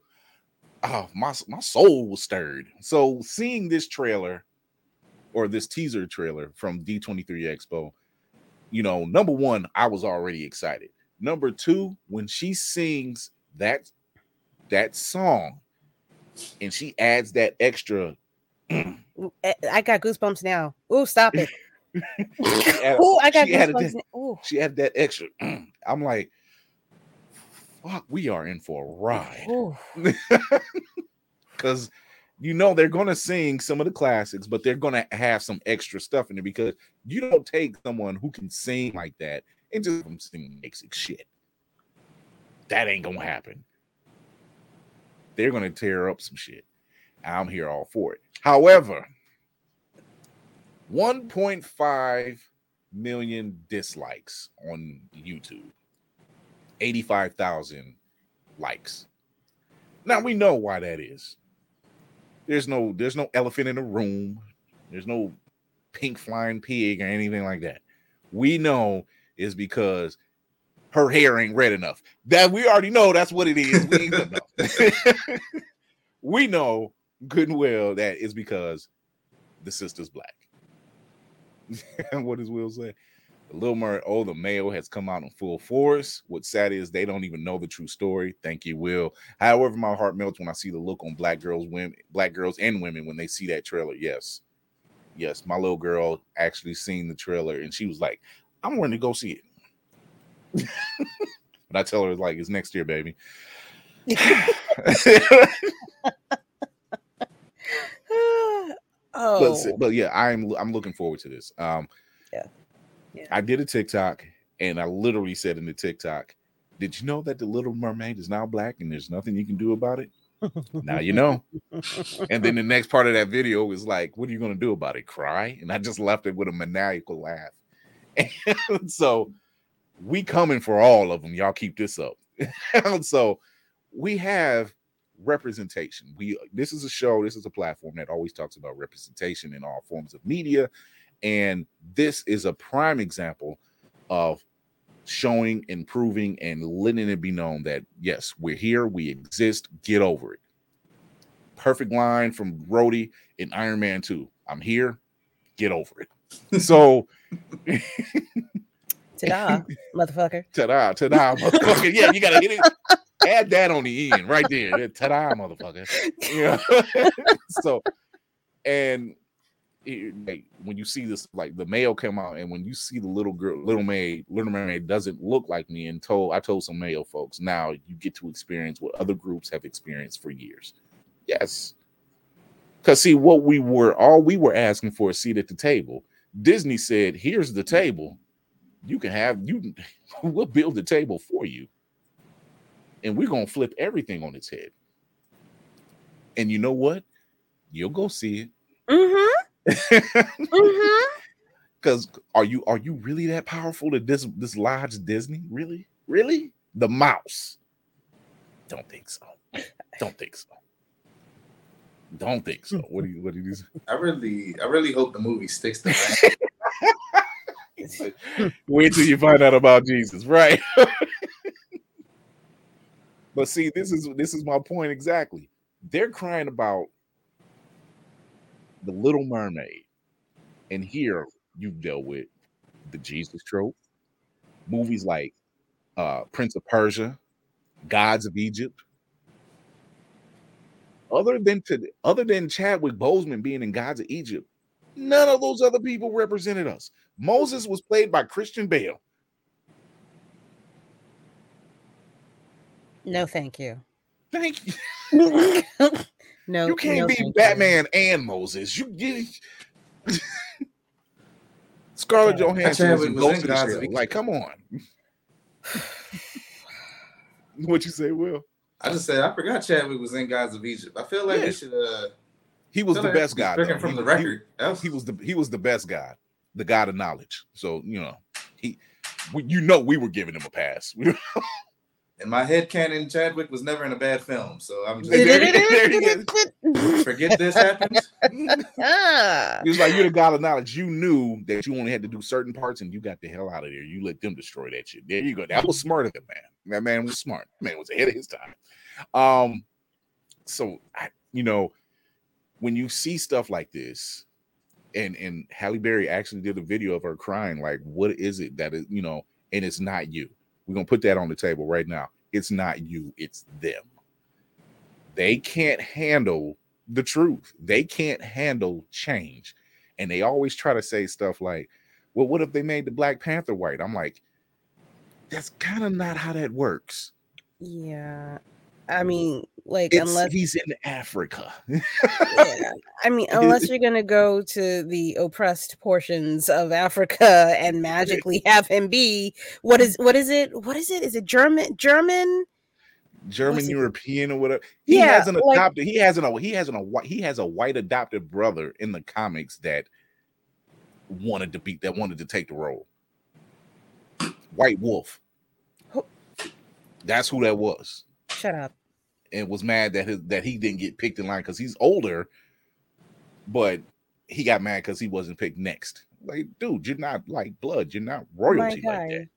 Oh, my my soul was stirred. So seeing this trailer or this teaser trailer from D twenty-three Expo, you know, number one, I was already excited. Number two, when she sings that that song, and she adds that extra. I got goosebumps now. Ooh, stop it. Oh, I got she goosebumps. Added that, now. She had that extra. I'm like, fuck, we are in for a ride. Because you know they're gonna sing some of the classics, but they're gonna have some extra stuff in it because you don't take someone who can sing like that and just sing basic shit. That ain't gonna happen. They're gonna tear up some shit. I'm here all for it. However, one point five million dislikes on YouTube, eighty-five thousand likes. Now we know why that is. There's no, there's no elephant in the room. There's no pink flying pig or anything like that. We know it's because her hair ain't red enough. That we already know that's what it is. We know. We know good and well that it's because the sister's black. What does Will say? The Little Mermaid, oh, the male has come out in full force. What's sad is they don't even know the true story. Thank you, Will. However, my heart melts when I see the look on black girls, women, black girls and women when they see that trailer. Yes. Yes, my little girl actually seen the trailer and she was like, I'm going to go see it. But I tell her, like, it's next year, baby. Oh. But, but yeah, I'm I'm looking forward to this. Um, yeah. yeah, I did a TikTok, and I literally said in the TikTok, "Did you know that the Little Mermaid is now black, and there's nothing you can do about it?" Now you know. And then the next part of that video is like, "What are you gonna do about it? Cry?" And I just left it with a maniacal laugh. And so we coming for all of them. Y'all keep this up. So we have representation. We this is a show, this is a platform that always talks about representation in all forms of media, and this is a prime example of showing, improving, and letting it be known that yes, we're here, we exist, get over it. Perfect line from Rhodey in Iron Man two, I'm here, get over it. So ta-da, motherfucker. Ta-da, ta-da, motherfucker. Yeah, you gotta get it. Add that on the end right there. Ta-da, motherfucker. Yeah. So, and it, like, when you see this, like the male came out, and when you see the little girl, little maid, little mermaid doesn't look like me. And told, I told some male folks, now you get to experience what other groups have experienced for years. Yes. Because see, what we were, all we were asking for a seat at the table. Disney said, here's the table. You can have, you. We'll build the table for you. And we're going to flip everything on its head. And you know what? You'll go see it. Mm-hmm. Mm-hmm. Because are you are you really that powerful to dis- dislodge Disney? Really? Really? The mouse. Don't think so. Don't think so. Don't think so. What do you what do you say? I really, I really hope the movie sticks to that. Wait till you find out about Jesus, right? But see, this is this is my point exactly. They're crying about the Little Mermaid, and here you've dealt with the Jesus trope. Movies like uh, Prince of Persia, Gods of Egypt. Other than to, other than Chadwick Boseman being in Gods of Egypt, none of those other people represented us. Moses was played by Christian Bale. No, thank you. Thank you. No, you can't no, be Batman you. And Moses. You get it. Scarlett yeah. Johansson was in Gods of Egypt. Like, come on. What you say, Will? I just said I forgot Chadwick was in Gods of Egypt. I feel like yeah. we should. Uh, he was the like best guy. He, from the record, he, he was the he was the best guy, the god of knowledge. So you know he, we, you know, we were giving him a pass. And my headcanon, Chadwick was never in a bad film, so I'm just there, there he is. Forget this happened. He was like, you're the god of knowledge. You knew that you only had to do certain parts, and you got the hell out of there. You let them destroy that shit. There you go. That was smart of him, man. That man was smart. That man was ahead of his time. Um, so I, you know, when you see stuff like this, and and Halle Berry actually did a video of her crying, like, what is it that is, you know, and it's not you. We're going to put that on the table right now. It's not you. It's them. They can't handle the truth. They can't handle change. And they always try to say stuff like, well, what if they made the Black Panther white? I'm like, that's kind of not how that works. Yeah. I mean, like, it's, unless he's in Africa. Yeah. I mean, unless you're going to go to the oppressed portions of Africa and magically have him be what is what is it? What is it? Is it German German German European or whatever? He yeah, has an adopted like, he has an he has an a he has a white adopted brother in the comics that wanted to be that wanted to take the role. White Wolf. Who? That's who that was. Shut up. And was mad that his, that he didn't get picked in line because he's older, but he got mad because he wasn't picked next. Like, dude, you're not like blood. You're not royalty like that.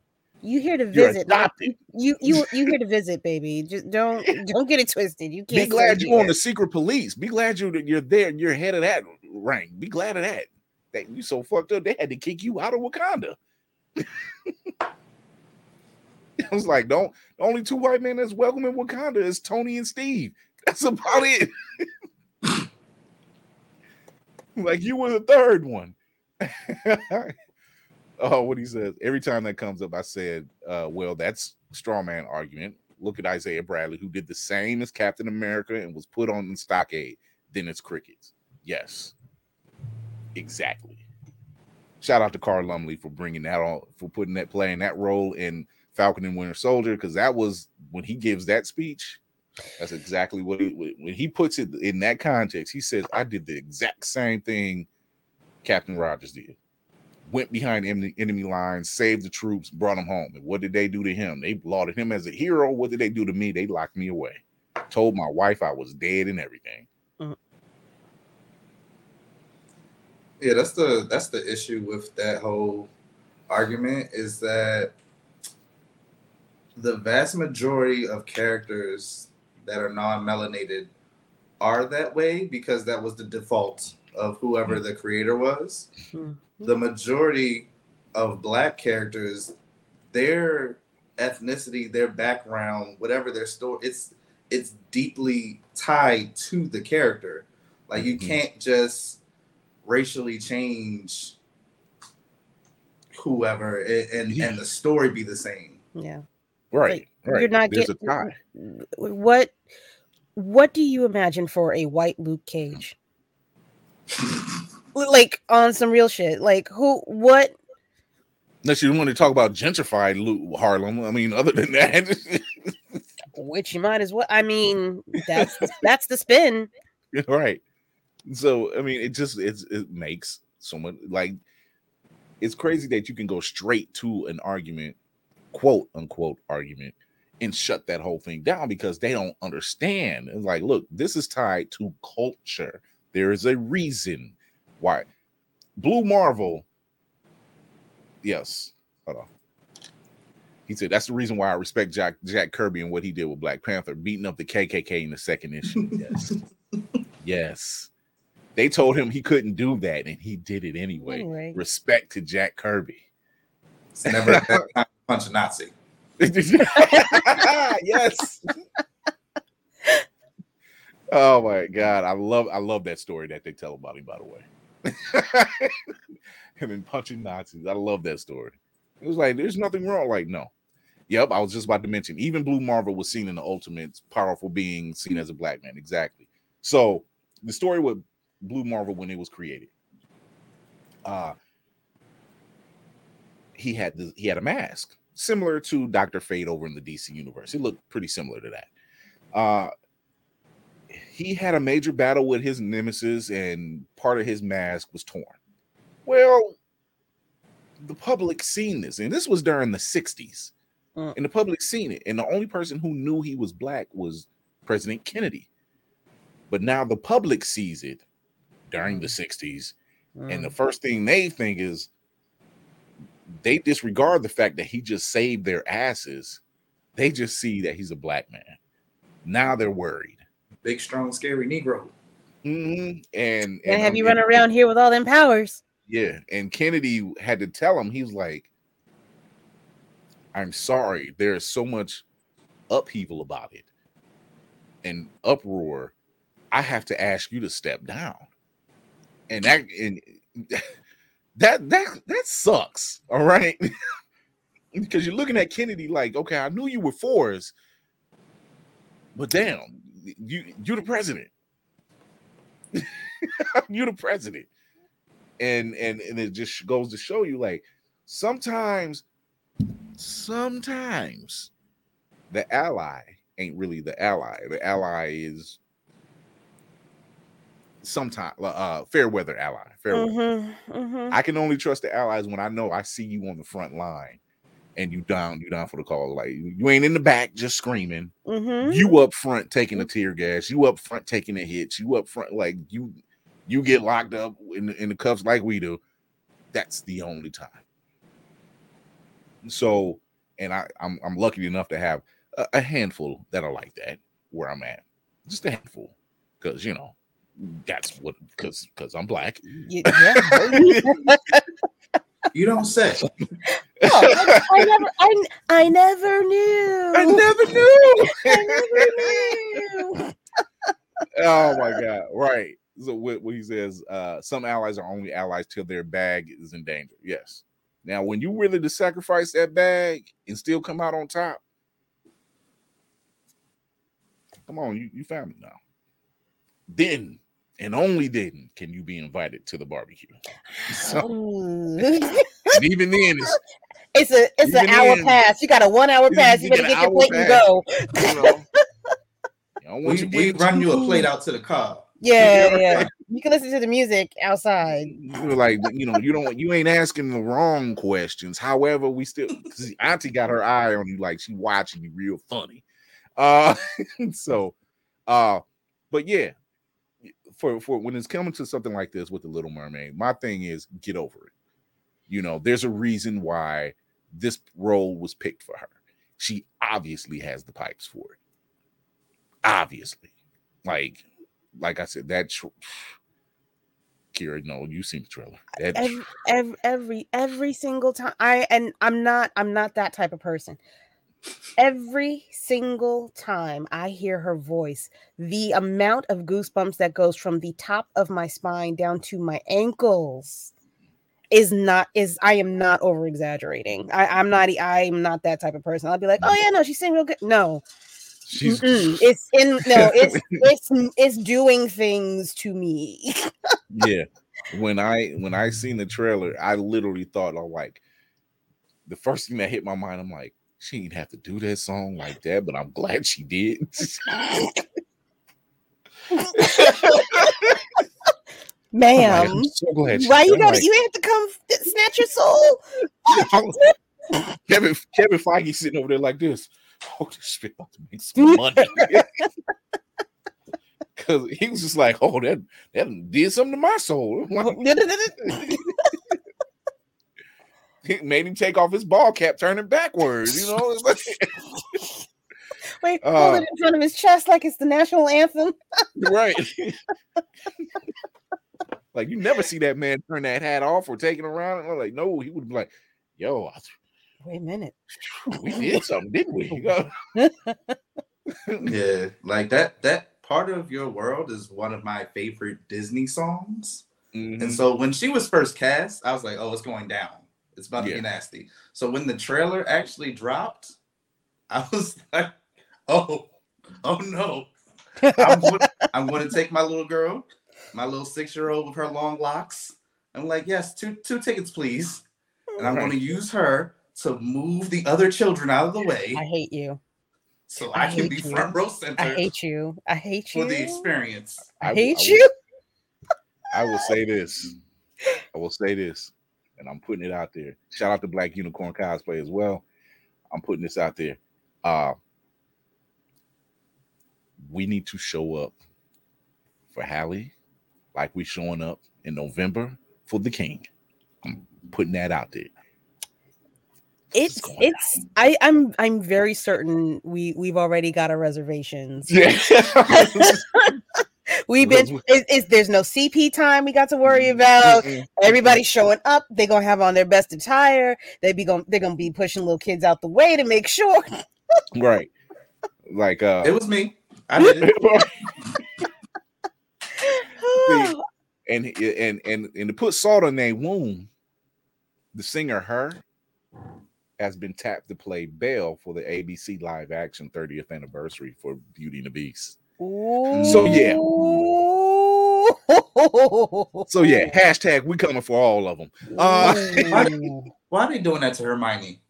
You here to visit? Like, you you you here to visit, baby. Just don't don't get it twisted. You can't be glad you're on the secret police. Be glad you you're there. You're head of that rank. Be glad of that. That you so fucked up. They had to kick you out of Wakanda. I was like, don't. The only two white men that's welcome in Wakanda is Tony and Steve. That's about it. Like you were the third one. Oh, what he says. Every time that comes up, I said, uh, well, that's straw man argument. Look at Isaiah Bradley, who did the same as Captain America and was put on in stockade. Then it's crickets. Yes. Exactly. Shout out to Carl Lumley for bringing that on, for putting that, playing that role in Falcon and Winter Soldier, because that was, when he gives that speech, that's exactly what he, when he puts it in that context, he says, I did the exact same thing Captain Rogers did. Went behind enemy lines, saved the troops, brought them home. And what did they do to him? They lauded him as a hero. What did they do to me? They locked me away. Told my wife I was dead and everything. Mm-hmm. Yeah, that's the that's the issue with that whole argument, is that the vast majority of characters that are non-melanated are that way because that was the default of whoever mm-hmm. the creator was. Mm-hmm. The majority of black characters, their ethnicity, their background, whatever their story, it's it's deeply tied to the character. Like you mm-hmm. can't just racially change whoever and, and, yeah. and the story be the same. Yeah. Right. Like, right. You're not There's getting a tie. What what do you imagine for a white Luke Cage? Like on some real shit. Like who? What? Unless you want to talk about gentrified Lou Harlem. I mean, other than that, which you might as well. I mean, that's that's the spin, right? So I mean, it just it's, it makes someone like it's crazy that you can go straight to an argument, quote unquote argument, and shut that whole thing down because they don't understand. It's like, look, this is tied to culture. There is a reason. Why? Blue Marvel. Yes. Hold on. He said, that's the reason why I respect Jack, Jack Kirby and what he did with Black Panther, beating up the K K K in the second issue. Yes. Yes. They told him he couldn't do that, and he did it anyway. anyway. Respect to Jack Kirby. It's never a bad time to punch a Nazi. Yes. Oh, my God. I love I love that story that they tell about him, by the way. Him and punching Nazis. I love that story. It was like, there's nothing wrong. Like, no. Yep, I was just about to mention, even Blue Marvel was seen in the Ultimates, powerful being seen as a black man. Exactly. So the story with Blue Marvel when it was created, uh, he had this, he had a mask similar to Doctor Fate over in the D C universe. It looked pretty similar to that. Uh, he had a major battle with his nemesis, and part of his mask was torn. Well, the public seen this, and this was during the sixties, uh. and the public seen it, and the only person who knew he was black was President Kennedy. But now the public sees it during the sixties, uh. and the first thing they think is they disregard the fact that he just saved their asses. They just see that he's a black man. Now they're worried. Big, strong, scary Negro. Mm-hmm. And, and, and have um, you run and, around here with all them powers? Yeah. And Kennedy had to tell him, he was like, I'm sorry. There's so much upheaval about it and uproar. I have to ask you to step down. And that and that that that sucks. All right. Because you're looking at Kennedy like, okay, I knew you were for us, but damn. You, you're the president. You're the president, and and and it just goes to show you, like sometimes, sometimes the ally ain't really the ally. The ally is sometime uh fair weather ally. Fair mm-hmm, weather. Mm-hmm. I can only trust the allies when I know I see you on the front line and you down, you down for the call. Like you ain't in the back just screaming. Mm-hmm. You up front taking the tear gas, you up front taking the hits, you up front, like you you get locked up in the, in the cuffs like we do. That's the only time. So, and I, I'm I'm lucky enough to have a, a handful that are like that where I'm at. Just a handful, because you know that's what. Because because I'm black. Yeah. You don't say. Oh, I never, I, I never knew. I never knew. I never knew. Oh my God! Right. So what, what he says, uh, some allies are only allies till their bag is in danger. Yes. Now, when you willing to sacrifice that bag and still come out on top, come on, you, you found me now. Then and only then can you be invited to the barbecue. So, and even then, it's it's a it's an hour then, pass. You got a one hour pass. You, you better get your plate pass. And go. You know, you don't want we, we run you a plate out to the car. Yeah, yeah. You can listen to the music outside. You're like, you know, you don't, you ain't asking the wrong questions. However, we still, because Auntie got her eye on you, like she watching you, real funny. Uh, so, uh, but yeah, for for when it's coming to something like this with the Little Mermaid, my thing is get over it. You know, there's a reason why this role was picked for her. She obviously has the pipes for it. Obviously, like. Like I said, that tr- Kira, no, you seen the trailer. That tr- every, every every every single time. I and I'm not I'm not that type of person. Every single time I hear her voice, the amount of goosebumps that goes from the top of my spine down to my ankles is not is I am not over exaggerating. I'm not I'm not that type of person. I'll be like, oh yeah, no, she's saying real good. No. She's it's in no, it's it's it's doing things to me. Yeah, when I when I seen the trailer, I literally thought, I'm like, the first thing that hit my mind, I'm like, she didn't have to do that song like that, but I'm glad she did. Ma'am, I'm so glad she why did. You gotta like, you have to come snatch your soul? Kevin Kevin Feige sitting over there like this. Oh, this shit about to make some money. Because he was just like, oh, that, that did something to my soul. It made him take off his ball cap, turn it backwards, you know? Wait, uh, hold it in front of his chest like it's the national anthem. Right. Like, you never see that man turn that hat off or take it around. I'm like, no, he would be like, yo, I wait a minute. We did something, didn't we? Yeah, like that that part of your world is one of my favorite Disney songs. Mm-hmm. And so when she was first cast, I was like, oh, it's going down. It's about to yeah. be nasty. So when the trailer actually dropped, I was like, oh, oh no. I'm gonna, I'm gonna take my little girl, my little six-year-old with her long locks. I'm like, yes, two two tickets, please. And I'm gonna use her to move the other children out of the way. I hate you. So I, I can be you. Front row center. I hate you. I hate you. For the experience. I, I hate I, you. I will, I will say this. I will say this. And I'm putting it out there. Shout out to Black Unicorn Cosplay as well. I'm putting this out there. Uh, we need to show up for Halle like we showing up in November for the King. I'm putting that out there. It's it's I, I'm I'm very certain we we've already got our reservations. Yeah. We've been it's, it's, there's no C P time we got to worry about. Mm-mm. Everybody's showing up, they're gonna have on their best attire, they be going they're gonna be pushing little kids out the way to make sure. Right. Like uh it was me. I did it. and, and and and to put salt on their wound, the singer her has been tapped to play Belle for the A B C live action thirtieth anniversary for Beauty and the Beast. Ooh. So yeah. So yeah, hashtag we coming for all of them. Uh, why, why are they doing that to Hermione?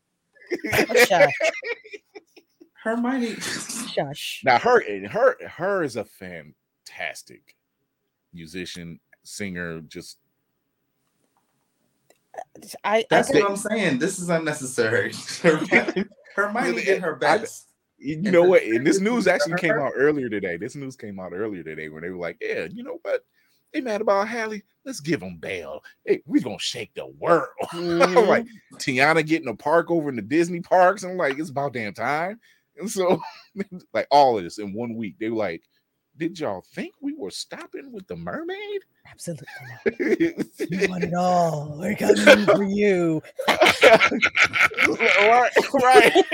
Shush. Hermione. Shush. Now her her her is a fantastic musician, singer, just I that's I what I'm saying. This is unnecessary. Hermione did her best. I, you know what? And this news actually came out earlier today. This news came out earlier today when they were like, yeah, you know what? They mad about Halle. Let's give them bail. Hey, we're going to shake the world. Mm-hmm. Like, Tiana getting a park over in the Disney parks. I'm like, it's about damn time. And so, like, all of this in one week. They were like, did y'all think we were stopping with the mermaid? Absolutely not. You want it all. We're coming for you. Right. Right.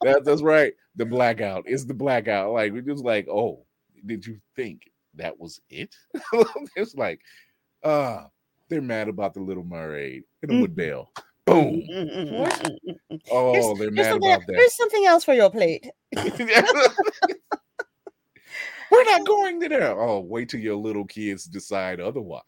that, that's right. The blackout. It's the blackout. Like, we're just like, oh, did you think that was it? It's like, uh, they're mad about the little mermaid. Hit them with bail. Boom. What? Oh, here's, they're mad about that. Here's something else for your plate. We're not going to there. Oh, wait till your little kids decide otherwise.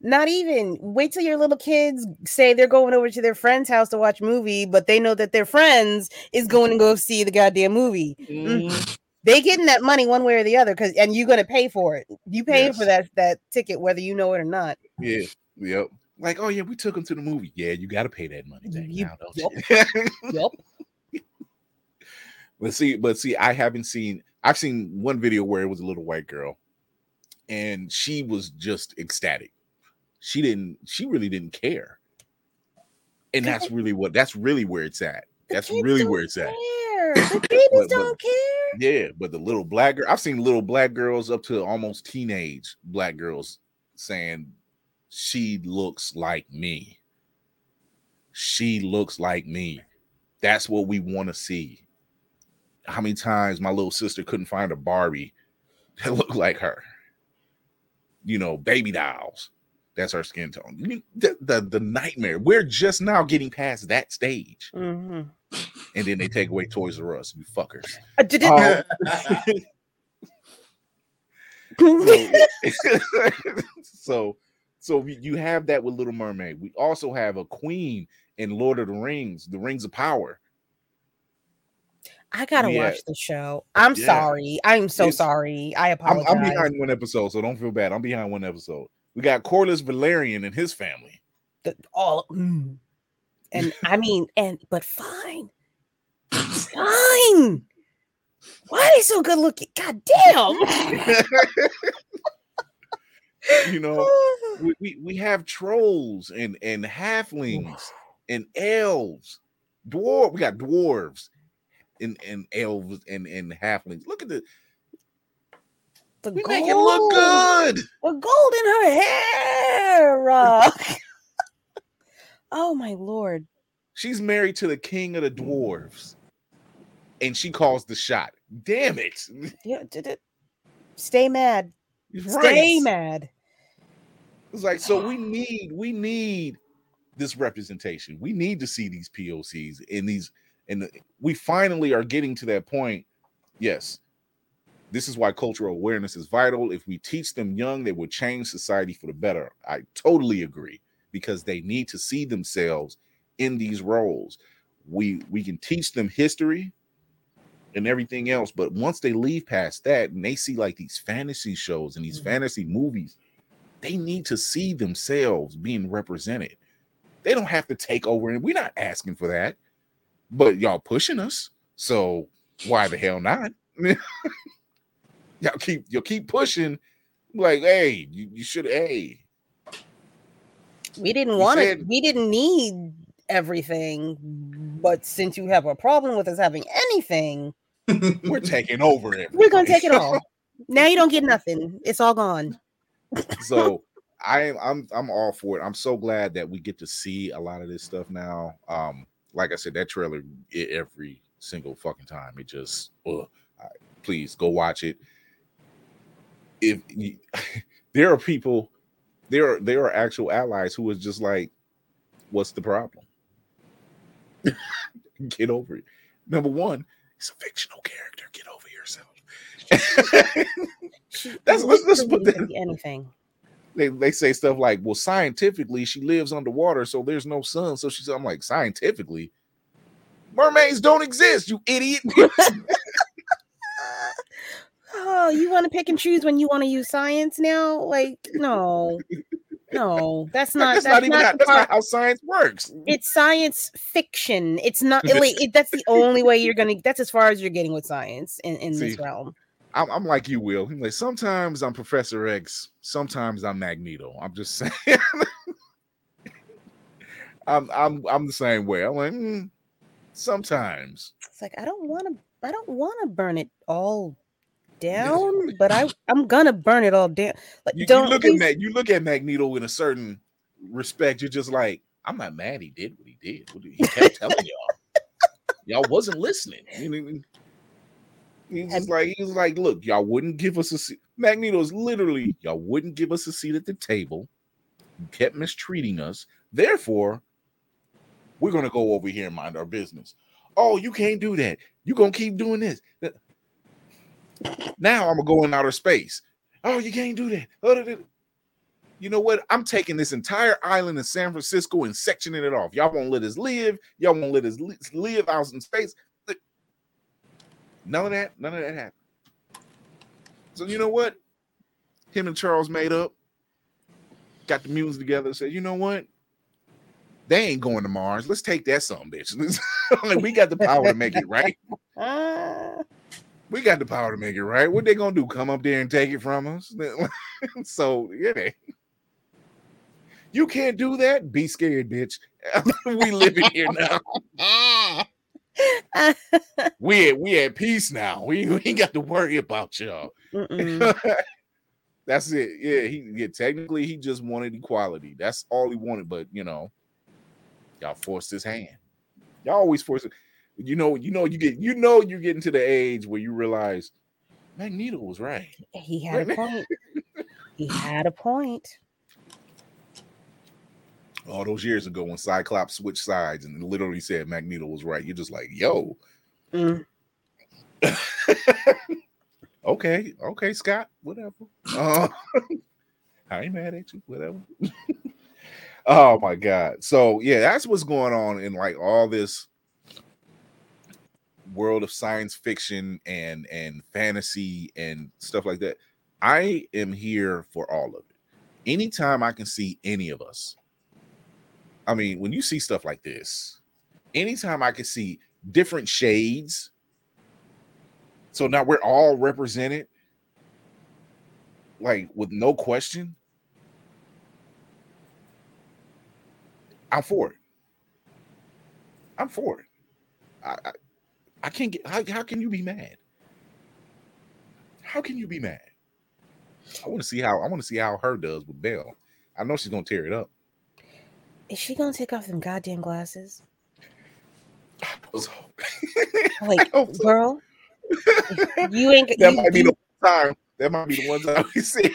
Not even. Wait till your little kids say they're going over to their friend's house to watch a movie, but they know that their friends is going to go see the goddamn movie. Mm. They getting that money one way or the other, because and you're going to pay for it. You pay yes. for that, that ticket, whether you know it or not. Yeah. Yep. Like, oh, yeah, we took them to the movie. Yeah, you got to pay that money back you, now, don't yep. you? Yep. But see, but see, I haven't seen... I've seen one video where it was a little white girl and she was just ecstatic. She didn't, she really didn't care. And that's really what, that's really where it's at. That's really where it's at. The babies don't care. Yeah. But the little black girl, I've seen little black girls up to almost teenage black girls saying, she looks like me. She looks like me. That's what we want to see. How many times my little sister couldn't find a Barbie that looked like her? You know, baby dolls. That's her skin tone. I mean, the, the, the nightmare. We're just now getting past that stage. Mm-hmm. And then they take away Toys R Us, you fuckers. I didn't um, know. so, so you have that with Little Mermaid. We also have a queen in Lord of the Rings, The Rings of Power. I gotta yeah. watch the show. I'm yeah. sorry. I'm so it's, sorry. I apologize. I'm, I'm behind one episode, so don't feel bad. I'm behind one episode. We got Corlys Velaryon and his family. The, all mm. and I mean, and but fine, fine. Why are they so good looking? God damn. You know, we, we we have trolls and and halflings and elves, dwarf. We got dwarves. And, and elves and, and halflings. Look at the, the we gold. Make it look good. With gold in her hair. Oh my Lord. She's married to the king of the dwarves. And she calls the shot. Damn it. Yeah, did it. Stay mad. Right. Stay mad. It's like, so we need, we need this representation. We need to see these P O Cs in these. And we finally are getting to that point. Yes, this is why cultural awareness is vital. If we teach them young, they will change society for the better. I totally agree, because they need to see themselves in these roles. We we can teach them history and everything else, but once they leave past that and they see like these fantasy shows and these mm-hmm. fantasy movies, they need to see themselves being represented. They don't have to take over, and we're not asking for that. But y'all pushing us, so why the hell not? y'all keep you'll keep pushing. Like, hey, you, you should. Hey, we didn't want it. We didn't need everything, but since you have a problem with us having anything, we're taking over it. We're gonna take it all. Now you don't get nothing. It's all gone. So I, I'm I'm all for it. I'm so glad that we get to see a lot of this stuff now. Um. Like I said, that trailer it, every single fucking time. It just, ugh, right, please go watch it. If you, there are people, there are there are actual allies who is just like, what's the problem? Get over it. Number one, it's a fictional character. Get over yourself. That's let's, let's put that. Anything. They they say stuff like, well, scientifically, she lives underwater, so there's no sun. So she's, I'm like, scientifically, mermaids don't exist, you idiot. Oh, you going to pick and choose when you want to use science now? Like, no. No, that's not. That's, that's not even not how, that's not how science works. It's science fiction. It's not. It, like, it, that's the only way you're gonna. That's as far as you're getting with science in, in See, this realm. I'm, I'm like you, Will. Like, sometimes I'm Professor X. Sometimes I'm Magneto. I'm just saying. I'm I'm I'm the same way. I'm like mm, sometimes. It's like I don't want to. I don't want to burn it all down, but I, I'm gonna burn it all down. Like, you, don't you look please. at Mag- you look at Magneto in a certain respect. You're just like, I'm not mad he did what he did. What did he kept telling y'all? Y'all wasn't listening. He was like, he was like, look, y'all wouldn't give us a seat. Magneto's literally, y'all wouldn't give us a seat at the table. You kept mistreating us. Therefore, we're gonna go over here and mind our business. Oh, you can't do that. You're gonna keep doing this. Now I'm gonna go in outer space. Oh, you can't do that. You know what? I'm taking this entire island of San Francisco and sectioning it off. Y'all won't let us live. Y'all won't let us live out in space. None of that. None of that happened. So you know what? Him and Charles made up. Got the mutants together and said, you know what? They ain't going to Mars. Let's take that some bitch. Like, we got the power to make it, right? We got the power to make it, right? What they gonna do? Come up there and take it from us? So yeah, you can't do that. Be scared, bitch. We live in here now. we we at peace now. We, we ain't got to worry about y'all. That's it. Yeah, he yeah, technically he just wanted equality. That's all he wanted. But you know, y'all forced his hand. Y'all always force it. You know, you know, you get, you know, you're getting to the age where you realize Magneto was right. He had right a point. He had a point. All those years ago, when Cyclops switched sides and literally said Magneto was right, you're just like, yo, mm. okay, okay, Scott, whatever. Uh, I ain't mad at you, whatever. Oh my God! So yeah, that's what's going on in like all this world of science fiction and and fantasy and stuff like that. I am here for all of it. Anytime I can see any of us. I mean, when you see stuff like this, anytime I can see different shades, so now we're all represented, like with no question, I'm for it. I'm for it. I, I I can't get, how, how can you be mad? How can you be mad? I want to see how, I want to see how her does with Belle. I know she's going to tear it up. Is she going to take off them goddamn glasses? I hope so. Like, I hope so. Girl, you ain't, that you, might be you, the one time, that might be the one time we see.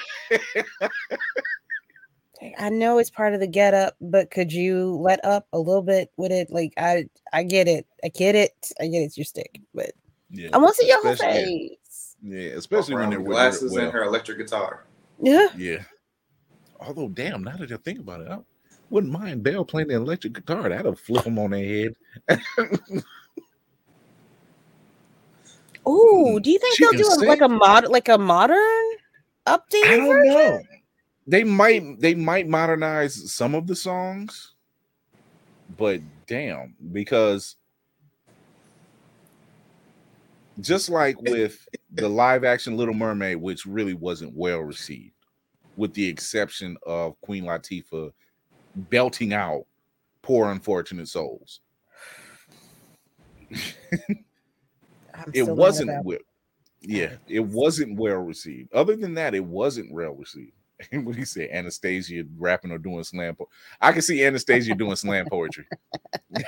I know it's part of the get up, but could you let up a little bit with it? Like, I, I get it, I get it, I get it's your stick, but yeah, I want to see your whole face. Yeah, especially when they're glasses well. And her electric guitar. Yeah, yeah. Although, damn, now that I think about it, I wouldn't mind Belle playing the electric guitar. That'll flip them on their head. Oh, do you think she they'll do a, like a mod, like a modern update? I don't version? know. They might they might modernize some of the songs, but damn, because just like with the live action Little Mermaid, which really wasn't well received, with the exception of Queen Latifah belting out Poor Unfortunate Souls. It wasn't well, yeah, it wasn't well received. Other than that, it wasn't well received. What he said, Anastasia rapping or doing slam poetry. I can see Anastasia doing slam poetry.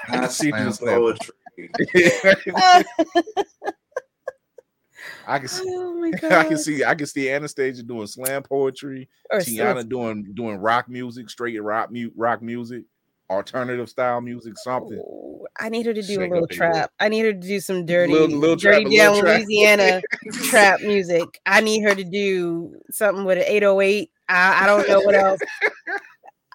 I see slam poetry. I can see. Oh my God. I can see. I can see Anastasia doing slam poetry. Or Tiana so doing doing rock music, straight rock mu- rock music, alternative style music, something. Oh, I need her to do Shake a little trap. World. I need her to do some dirty, little, little dirty trap, down little Louisiana trap music. I need her to do something with an eight oh eight. I, I don't know what else.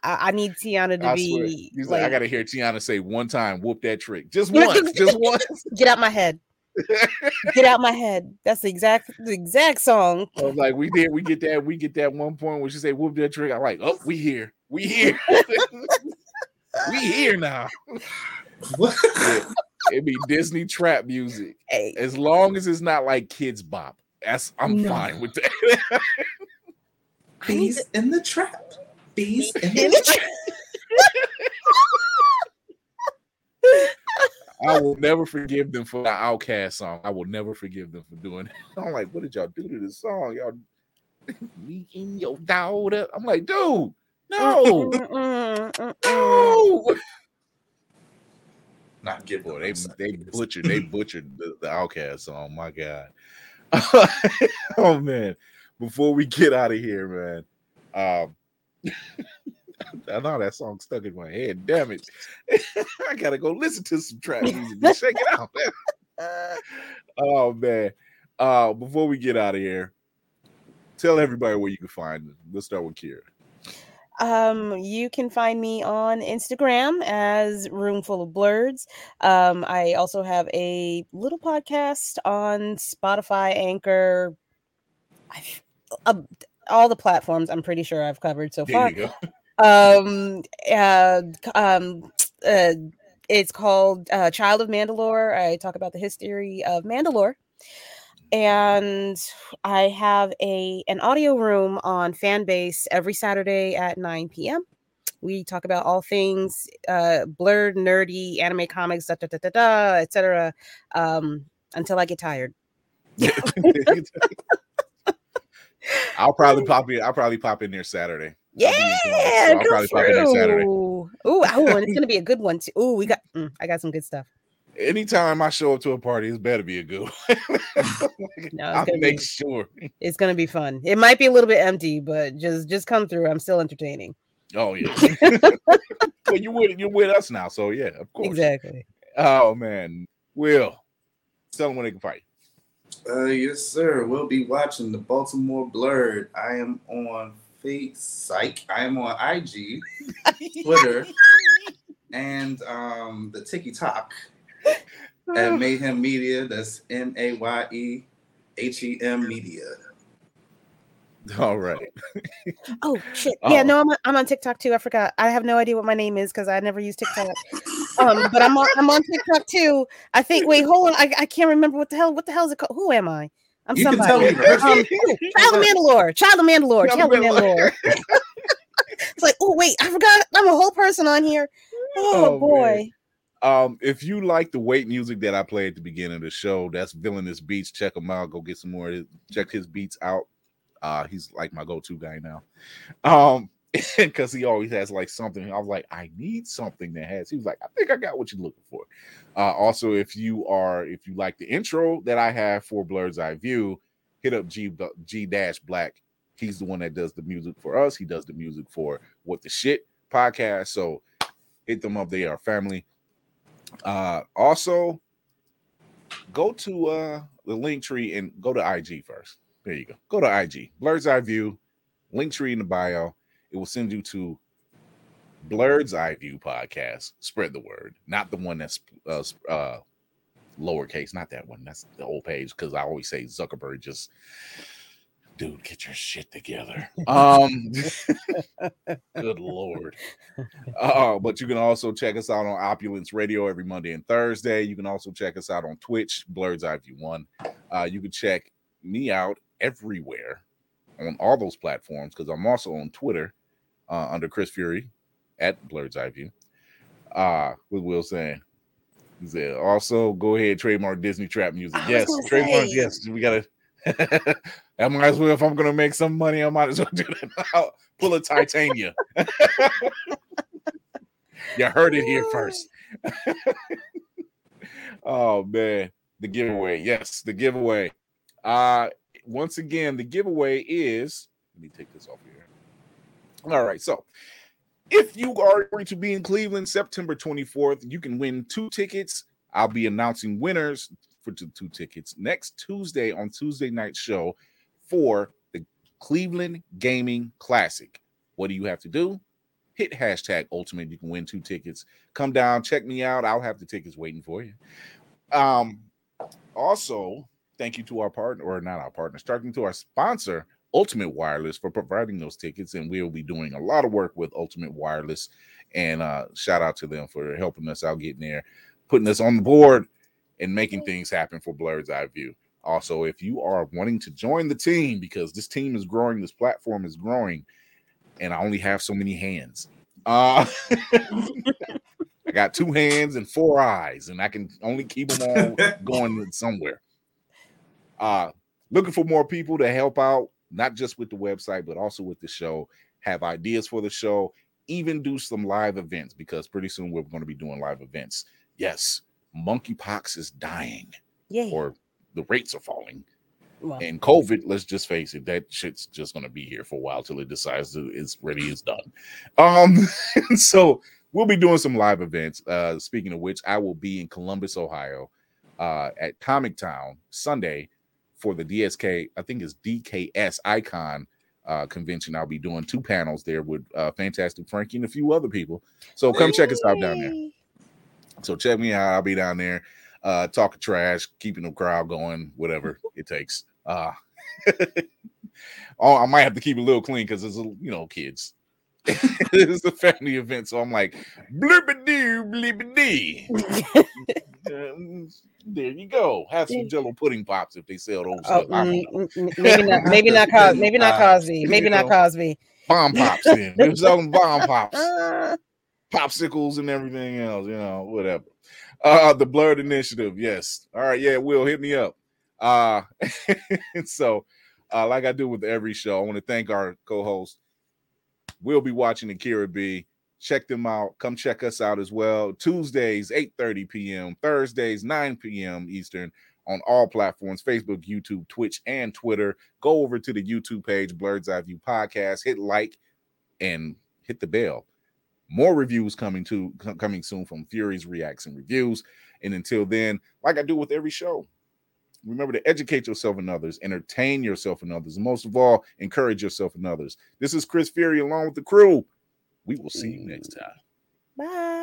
I, I need Tiana to I be. Like, like, I gotta hear Tiana say one time, whoop that trick. Just once. Just once. Get out my head. Get out my head. That's the exact the exact song. I was like, we did, we get that, we get that one point where she said, whoop that trick. I'm like, oh, we here. We here. We here now. It, it'd be Disney trap music. Hey. As long as it's not like Kids Bop. That's I'm no. fine with that. Bees to... in the trap. Bees in the trap. I will never forgive them for the Outkast song. I will never forgive them for doing it. I'm like, what did y'all do to this song? Y'all me in your daughter. I'm like, dude, no, no. Not good boy. They they butchered. They butchered the, the Outkast song. My God. Oh man. Before we get out of here, man. Um, I know that song stuck in my head. Damn it. I gotta go listen to some trap music. Just check it out. Oh man. Uh, before we get out of here, tell everybody where you can find them. Let's start with Kira. Um, you can find me on Instagram as Room Full of Blurreds. Um, I also have a little podcast on Spotify, Anchor, I've, uh, all the platforms I'm pretty sure I've covered so far. There you go. um, uh, um, uh, it's called uh, Child of Mandalore. I talk about the history of Mandalore. And I have a an audio room on Fanbase every Saturday at nine p.m. We talk about all things uh, blurred, nerdy, anime, comics, da da da da da, et cetera. Um, until I get tired. I'll probably pop in. I'll probably pop in there Saturday. Yeah, I'll, I'll probably pop in there Saturday. Ooh, ooh, and it's gonna be a good one too. Ooh, we got. Mm, I got some good stuff. Anytime I show up to a party, it's better be a good one. No, I'll make be, sure. It's going to be fun. It might be a little bit empty, but just just come through. I'm still entertaining. Oh, yeah. Well, you're with, you're with us now, so yeah, of course. Exactly. Oh, man. Will, tell them when they can fight. Uh, yes, sir. We'll be watching the Baltimore Blurred. I am on Fake Psych. I am on I G, Twitter, and um, the TikTok. At Mayhem Media, that's M A Y E H E M Media. All right. Oh shit! Yeah, oh. no, I'm on, I'm on TikTok too. I forgot. I have no idea what my name is because I never use TikTok. um, but I'm on I'm on TikTok too. I think. Wait, hold on. I, I can't remember what the hell. What the hell is it called? Who am I? I'm you somebody. Can tell me, um, Child of Mandalore. Child of Mandalore. Child of Mandalore. It's like, oh wait, I forgot. I'm a whole person on here. Oh, oh boy. Man. Um, if you like the wait music that I play at the beginning of the show, that's Villainous Beats. Check him out. Go get some more. Of his, check his beats out. Uh, he's like my go-to guy now. Um, because he always has like something. I was like, I need something that has. He was like, I think I got what you're looking for. Uh, also, if you are, if you like the intro that I have for Blurred's Eye View, hit up G G Dash Black. He's the one that does the music for us. He does the music for What the Shit podcast. So hit them up. They are family. Uh, also go to uh the link tree and go to I G first. There you go. Go to I G, Blurred's Eye View, link tree in the bio. It will send you to Blurred's Eye View podcast. Spread the word, not the one that's uh, uh lowercase, not that one. That's the old page because I always say Zuckerberg just dude, get your shit together. Um, good Lord. Uh, but you can also check us out on Opulence Radio every Monday and Thursday. You can also check us out on Twitch, Blurred's Eye View one. Uh, you can check me out everywhere on all those platforms because I'm also on Twitter uh, under Chris Fury at Blurred's Eye View. Uh, with Will saying, he said, also go ahead, trademark Disney trap music. Yes, trademark. Say. Yes, we got to. I might as well, if I'm gonna make some money, I might as well do that. I'll pull a Titania. You heard it here first. Oh man, the giveaway. Yes, the giveaway. Uh, once again, the giveaway is let me take this off here. All right, so if you are going to be in Cleveland September twenty-fourth, you can win two tickets. I'll be announcing winners for two, two tickets next Tuesday on Tuesday night show for the Cleveland Gaming Classic. What do you have to do? Hit hashtag Ultimate. You can win two tickets. Come down, check me out. I'll have the tickets waiting for you. Um, Also, thank you to our partner, or not our partner, starting to our sponsor, Ultimate Wireless, for providing those tickets. And we'll be doing a lot of work with Ultimate Wireless. And uh, shout out to them for helping us out getting there, putting us on the board, and making things happen for Blurred's Eye View. Also, if you are wanting to join the team, because this team is growing, this platform is growing, and I only have so many hands. Uh, I got two hands and four eyes, and I can only keep them all going somewhere. Uh, looking for more people to help out, not just with the website, but also with the show, have ideas for the show, even do some live events, because pretty soon we're going to be doing live events. Yes, monkeypox is dying. Yay. Or the rates are falling. Wow. And COVID, let's just face it, that shit's just going to be here for a while till it decides to, it's ready, it's done. Um, and so we'll be doing some live events. Uh, speaking of which, I will be in Columbus, Ohio, uh, at Comic Town Sunday for the D S K, I think it's D K S Icon uh, convention. I'll be doing two panels there with uh, Fantastic Frankie and a few other people. So come Yay. Check us out down there. So check me out. I'll be down there uh, talking trash, keeping the crowd going, whatever it takes. Uh, oh, I might have to keep it a little clean because it's a, you know, kids. It's a family event, so I'm like blip-a-doo, blip-a-dee. um, there you go. Have some Jello pudding pops if they sell those. Oh, mm, maybe not. Maybe not. Cos- maybe not Cosby. Maybe not Cosby. Bomb pops. Then they're selling bomb pops, popsicles, and everything else. You know, whatever. Uh, the Blurred Initiative. Yes. All right. Yeah. Will, hit me up. Uh, so, uh, like I do with every show, I want to thank our co-host, We'll Be Watching, and Kira B. Check them out. Come check us out as well. Tuesdays, eight thirty p.m., Thursdays, nine p.m. Eastern, on all platforms, Facebook, YouTube, Twitch, and Twitter. Go over to the YouTube page, Blurred's Eye View Podcast, hit like, and hit the bell. More reviews coming to coming soon from Fury's Reacts and Reviews. And until then, like I do with every show, remember to educate yourself and others, entertain yourself and others, and most of all, encourage yourself and others. This is Chris Fury along with the crew. We will see you next time. Bye.